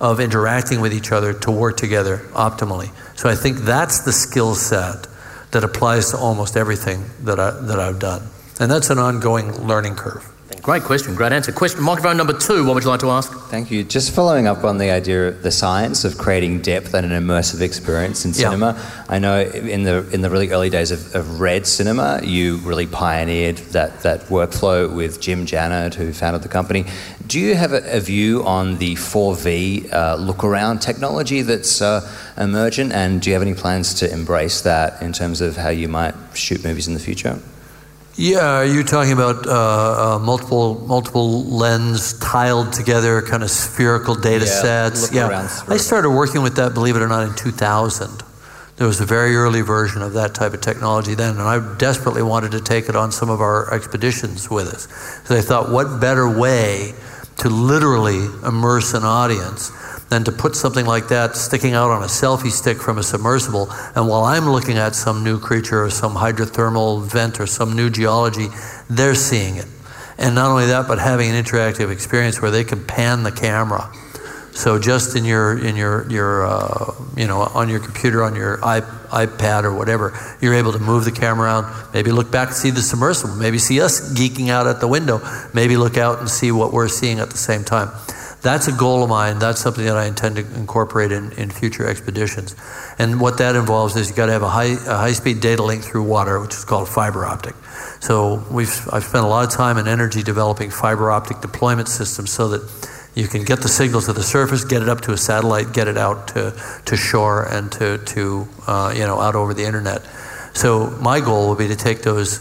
of interacting with each other to work together optimally? So I think that's the skill set that applies to almost everything that I that I've done. And that's an ongoing learning curve. Great question, great answer. Question, microphone number two, what would you like to ask? Thank you. Just following up on the idea of the science of creating depth and an immersive experience in cinema. Yeah. I know in the in the really early days of, of Red Cinema, you really pioneered that, that workflow with Jim Janard, who founded the company. Do you have a, a view on the four V uh, look-around technology that's uh, emergent, and do you have any plans to embrace that in terms of how you might shoot movies in the future? Yeah, are you talking about uh, uh, multiple multiple lens tiled together kind of spherical data yeah, sets? Yeah, I started working with that, believe it or not, in two thousand. There was a very early version of that type of technology then, and I desperately wanted to take it on some of our expeditions with us. So I thought, what better way to literally immerse an audience than to put something like that sticking out on a selfie stick from a submersible, and while I'm looking at some new creature or some hydrothermal vent or some new geology, they're seeing it. And not only that, but having an interactive experience where they can pan the camera. So just in your, in your, your uh, you know, on your computer, on your iPad or whatever, you're able to move the camera around, maybe look back and see the submersible, maybe see us geeking out at the window, maybe look out and see what we're seeing at the same time. That's a goal of mine. That's something that I intend to incorporate in, in future expeditions. And what that involves is you've got to have a high a high-speed data link through water, which is called fiber optic. So we've I've spent a lot of time and energy developing fiber optic deployment systems so that you can get the signal to the surface, get it up to a satellite, get it out to, to shore and to, to uh, you know, out over the internet. So my goal would be to take those,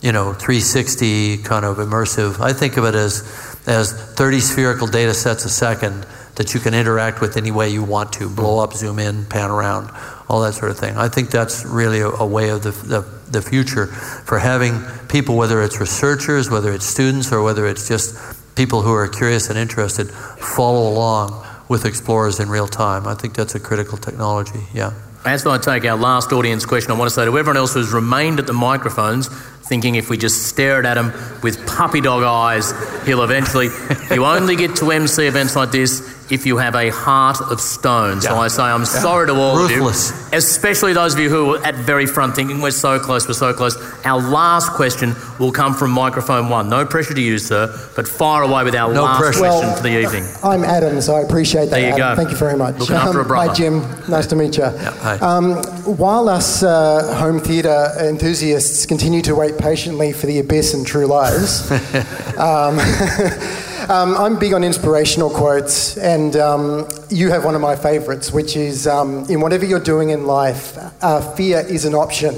you know, three sixty kind of immersive, I think of it as as thirty spherical data sets a second that you can interact with any way you want to, blow up, zoom in, pan around, all that sort of thing. I think that's really a, a way of the, the the future for having people, whether it's researchers, whether it's students, or whether it's just people who are curious and interested, follow along with explorers in real time. I think that's a critical technology, yeah. As I take our last audience question, I want to say to everyone else who's remained at the microphones, thinking if we just stare at him with puppy dog eyes, he'll eventually... You only get to M C events like this if you have a heart of stone. So yeah. I say I'm yeah. sorry to all Ruthless. Of you, especially those of you who are at very front thinking, we're so close, we're so close. Our last question will come from microphone one. No pressure to you, sir, but fire away with our no last pressure. question well, for the evening. I'm Adam, so I appreciate that, there you Adam. Go. Thank you very much. Looking um, after a brother. Hi, Jim. Nice to meet you. Yeah, hi. Um, while us uh, home theatre enthusiasts continue to wait patiently for The Abyss and True Lies. um, um, I'm big on inspirational quotes, and um, you have one of my favourites, which is, um, in whatever you're doing in life, uh, fear is an option.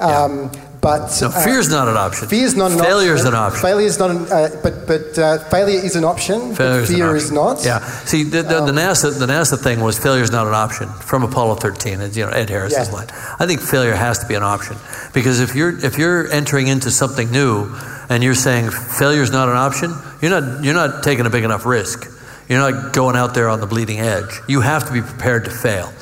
Um, yeah. But no, uh, fear's not an option. Fear's not an Failure's option. An option. Failure's not an option. Uh, but but uh, failure is an option, Failure's but fear option. Is not. Yeah. See, the, the, um, the NASA the NASA thing was failure's not an option from Apollo thirteen. And, you know, Ed Harris's yeah. line. I think failure has to be an option, because if you're if you're entering into something new and you're saying failure's not an option, you're not you're not taking a big enough risk. You're not going out there on the bleeding edge. You have to be prepared to fail.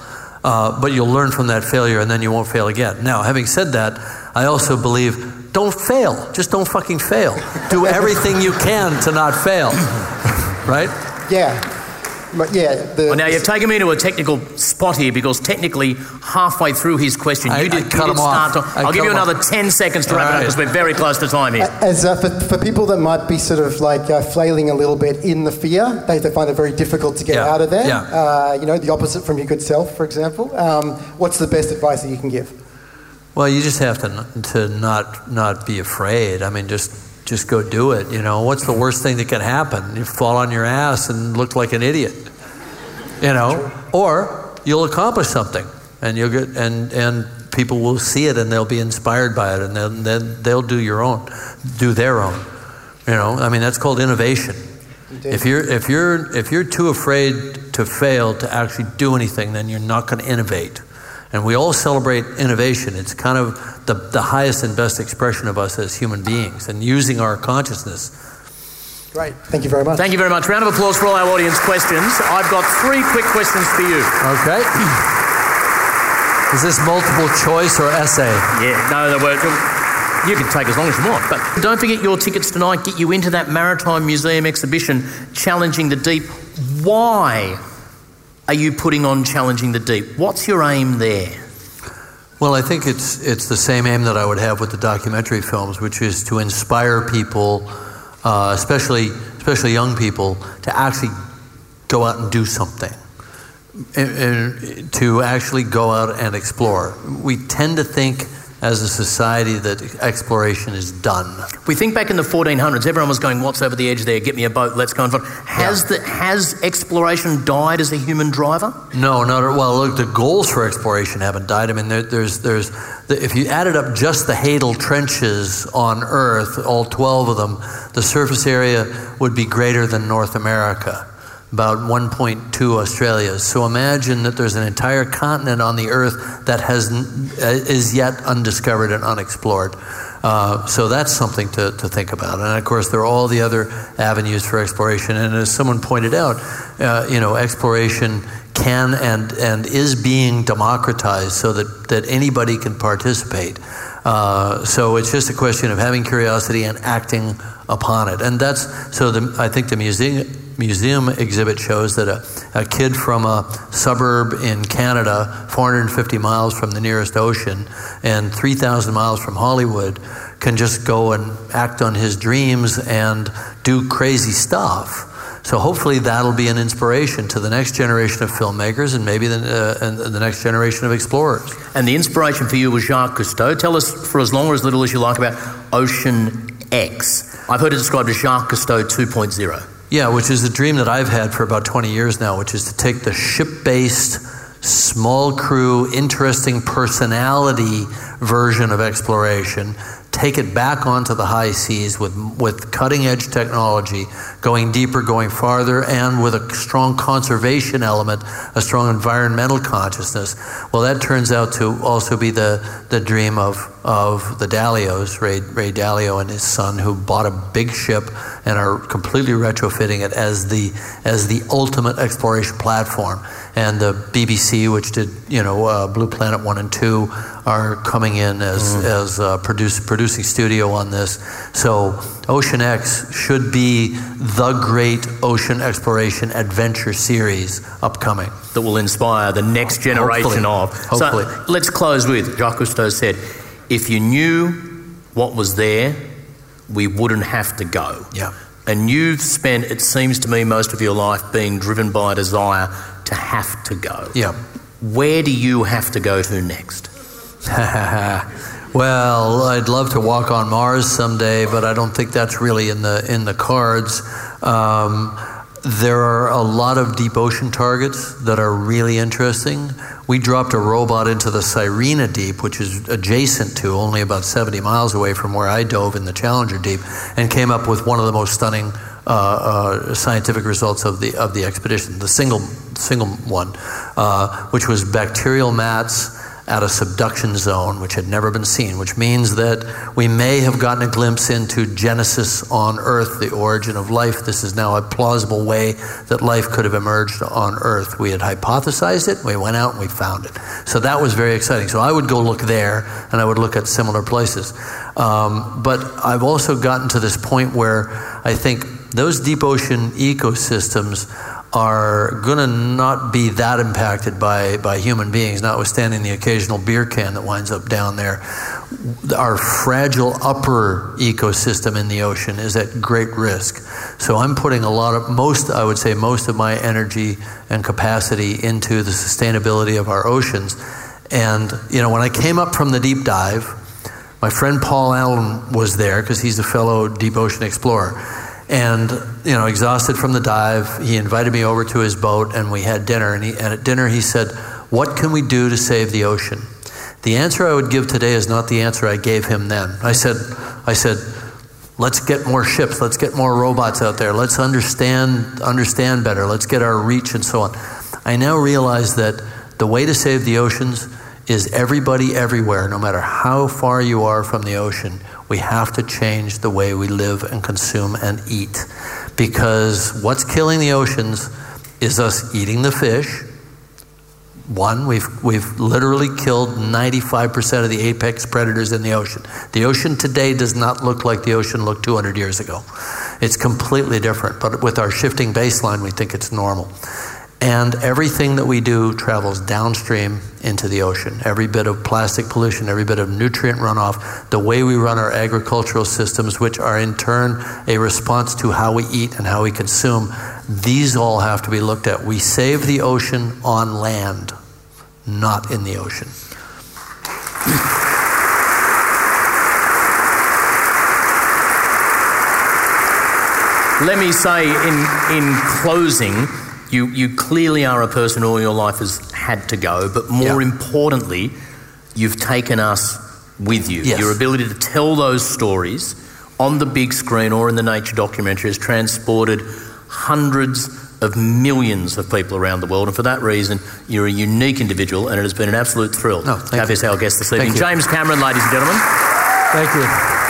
Uh, but you'll learn from that failure, and then you won't fail again. Now, having said that, I also believe don't fail. Just don't fucking fail. Do everything you can to not fail. Right? Yeah. Yeah, the, well, now you've taken me to a technical spot here, because technically halfway through his question, I, you did, I cut you him did off. Start to, I'll give you another off. ten seconds to wrap right. it up, because we're very close to time here. As uh, for, for people that might be sort of like uh, flailing a little bit in the fear, they, they find it very difficult to get yeah. out of there. Yeah. Uh, you know, the opposite from your good self, for example. Um, what's the best advice that you can give? Well, you just have to to not not be afraid. I mean, just. Just go do it, you know. What's the worst thing that can happen? You fall on your ass and look like an idiot, you know. Or you'll accomplish something, and you'll get and and people will see it, and they'll be inspired by it, and then then they'll do your own, do their own, you know. I mean, that's called innovation. If you're if you're if you're too afraid to fail to actually do anything, then you're not going to innovate. And we all celebrate innovation. It's kind of the, the highest and best expression of us as human beings, and using our consciousness. Great. Thank you very much. Thank you very much. Round of applause for all our audience questions. I've got three quick questions for you. Okay. Is this multiple choice or essay? Yeah. No, they weren't. You can take as long as you want, but don't forget your tickets tonight get you into that Maritime Museum exhibition, Challenging the Deep. Why are you putting on Challenging the Deep? What's your aim there? Well, I think it's it's the same aim that I would have with the documentary films, which is to inspire people uh, especially especially young people, to actually go out and do something, and, and to actually go out and explore. We tend to think as a society that exploration is done. We think back in the fourteen hundreds, everyone was going, what's over the edge there? Get me a boat, let's go and find. Has, yeah. the, has exploration died as a human driver? No, not well, look, the goals for exploration haven't died. I mean, there, there's, there's, the, if you added up just the Hadal trenches on Earth, all twelve of them, the surface area would be greater than North America, about one point two Australia. So imagine that there's an entire continent on the Earth that has is yet undiscovered and unexplored. Uh, so that's something to, to think about. And of course, there are all the other avenues for exploration. And as someone pointed out, uh, you know, exploration can and and is being democratized so that, that anybody can participate. Uh, so it's just a question of having curiosity and acting upon it. And that's, so the, I think the museum... museum exhibit shows that a, a kid from a suburb in Canada, four hundred fifty miles from the nearest ocean and three thousand miles from Hollywood, can just go and act on his dreams and do crazy stuff. So hopefully that'll be an inspiration to the next generation of filmmakers and maybe the, uh, and the next generation of explorers. And the inspiration for you was Jacques Cousteau. Tell us, for as long or as little as you like, about Ocean X. I've heard it described as Jacques Cousteau two point oh. Yeah, which is a dream that I've had for about twenty years now, which is to take the ship-based, small crew, interesting personality version of exploration, take it back onto the high seas with with cutting-edge technology, going deeper, going farther, and with a strong conservation element, a strong environmental consciousness. Well, that turns out to also be the, the dream of of the Dalios, Ray, Ray Dalio and his son, who bought a big ship and are completely retrofitting it as the as the ultimate exploration platform. And the B B C, which did you know uh, Blue Planet one and two, are coming in as mm. as uh, produce, producing studio on this. So Ocean X should be the great ocean exploration adventure series upcoming that will inspire the next generation. Hopefully. of. Hopefully. So let's close with Jacques Cousteau said, if you knew what was there, we wouldn't have to go. Yeah. And you've spent, it seems to me, most of your life being driven by a desire to have to go. Yeah. Where do you have to go to next? Well, I'd love to walk on Mars someday, but I don't think that's really in the in the cards. Um, there are a lot of deep ocean targets that are really interesting. We dropped a robot into the Sirena Deep, which is adjacent to, only about seventy miles away from where I dove in the Challenger Deep, and came up with one of the most stunning Uh, uh, scientific results of the of the expedition, the single single one, uh, which was bacterial mats at a subduction zone, which had never been seen, which means that we may have gotten a glimpse into genesis on Earth, the origin of life. This is now a plausible way that life could have emerged on Earth. We had hypothesized it, we went out and we found it. So that was very exciting. So I would go look there, and I would look at similar places. Um, but I've also gotten to this point where I think those deep ocean ecosystems are going to not be that impacted by, by human beings, notwithstanding the occasional beer can that winds up down there. Our fragile upper ecosystem in the ocean is at great risk. So I'm putting a lot of, most, I would say, most of my energy and capacity into the sustainability of our oceans. And, you know, when I came up from the deep dive, my friend Paul Allen was there because he's a fellow deep ocean explorer. And, you know, exhausted from the dive, he invited me over to his boat and we had dinner. And, he, and at dinner he said, what can we do to save the ocean? The answer I would give today is not the answer I gave him then. I said, I said, let's get more ships. Let's get more robots out there. Let's understand, understand better. Let's get our reach and so on. I now realize that the way to save the oceans is everybody everywhere, no matter how far you are from the ocean. We have to change the way we live and consume and eat, because what's killing the oceans is us eating the fish. One, we've we've literally killed ninety-five percent of the apex predators in the ocean. The ocean today does not look like the ocean looked two hundred years ago. It's completely different, but with our shifting baseline, we think it's normal. And everything that we do travels downstream into the ocean. Every bit of plastic pollution, every bit of nutrient runoff, the way we run our agricultural systems, which are in turn a response to how we eat and how we consume, these all have to be looked at. We save the ocean on land, not in the ocean. Let me say in, in closing, You you clearly are a person all your life has had to go, but more yeah. importantly, you've taken us with you. Yes. Your ability to tell those stories on the big screen or in the nature documentary has transported hundreds of millions of people around the world, and for that reason, you're a unique individual, and it has been an absolute thrill no, to have you as our guest this evening. James Cameron, ladies and gentlemen. Thank you.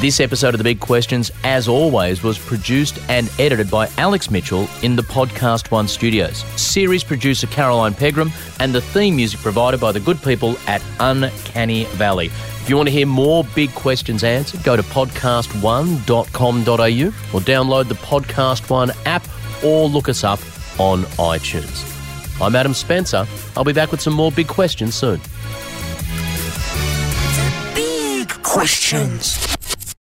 This episode of The Big Questions, as always, was produced and edited by Alex Mitchell in the Podcast One studios. Series producer Caroline Pegram, and the theme music provided by the good people at Uncanny Valley. If you want to hear more Big Questions answered, go to podcast one dot com dot a u or download the Podcast One app or look us up on iTunes. I'm Adam Spencer. I'll be back with some more Big Questions soon. The Big Questions.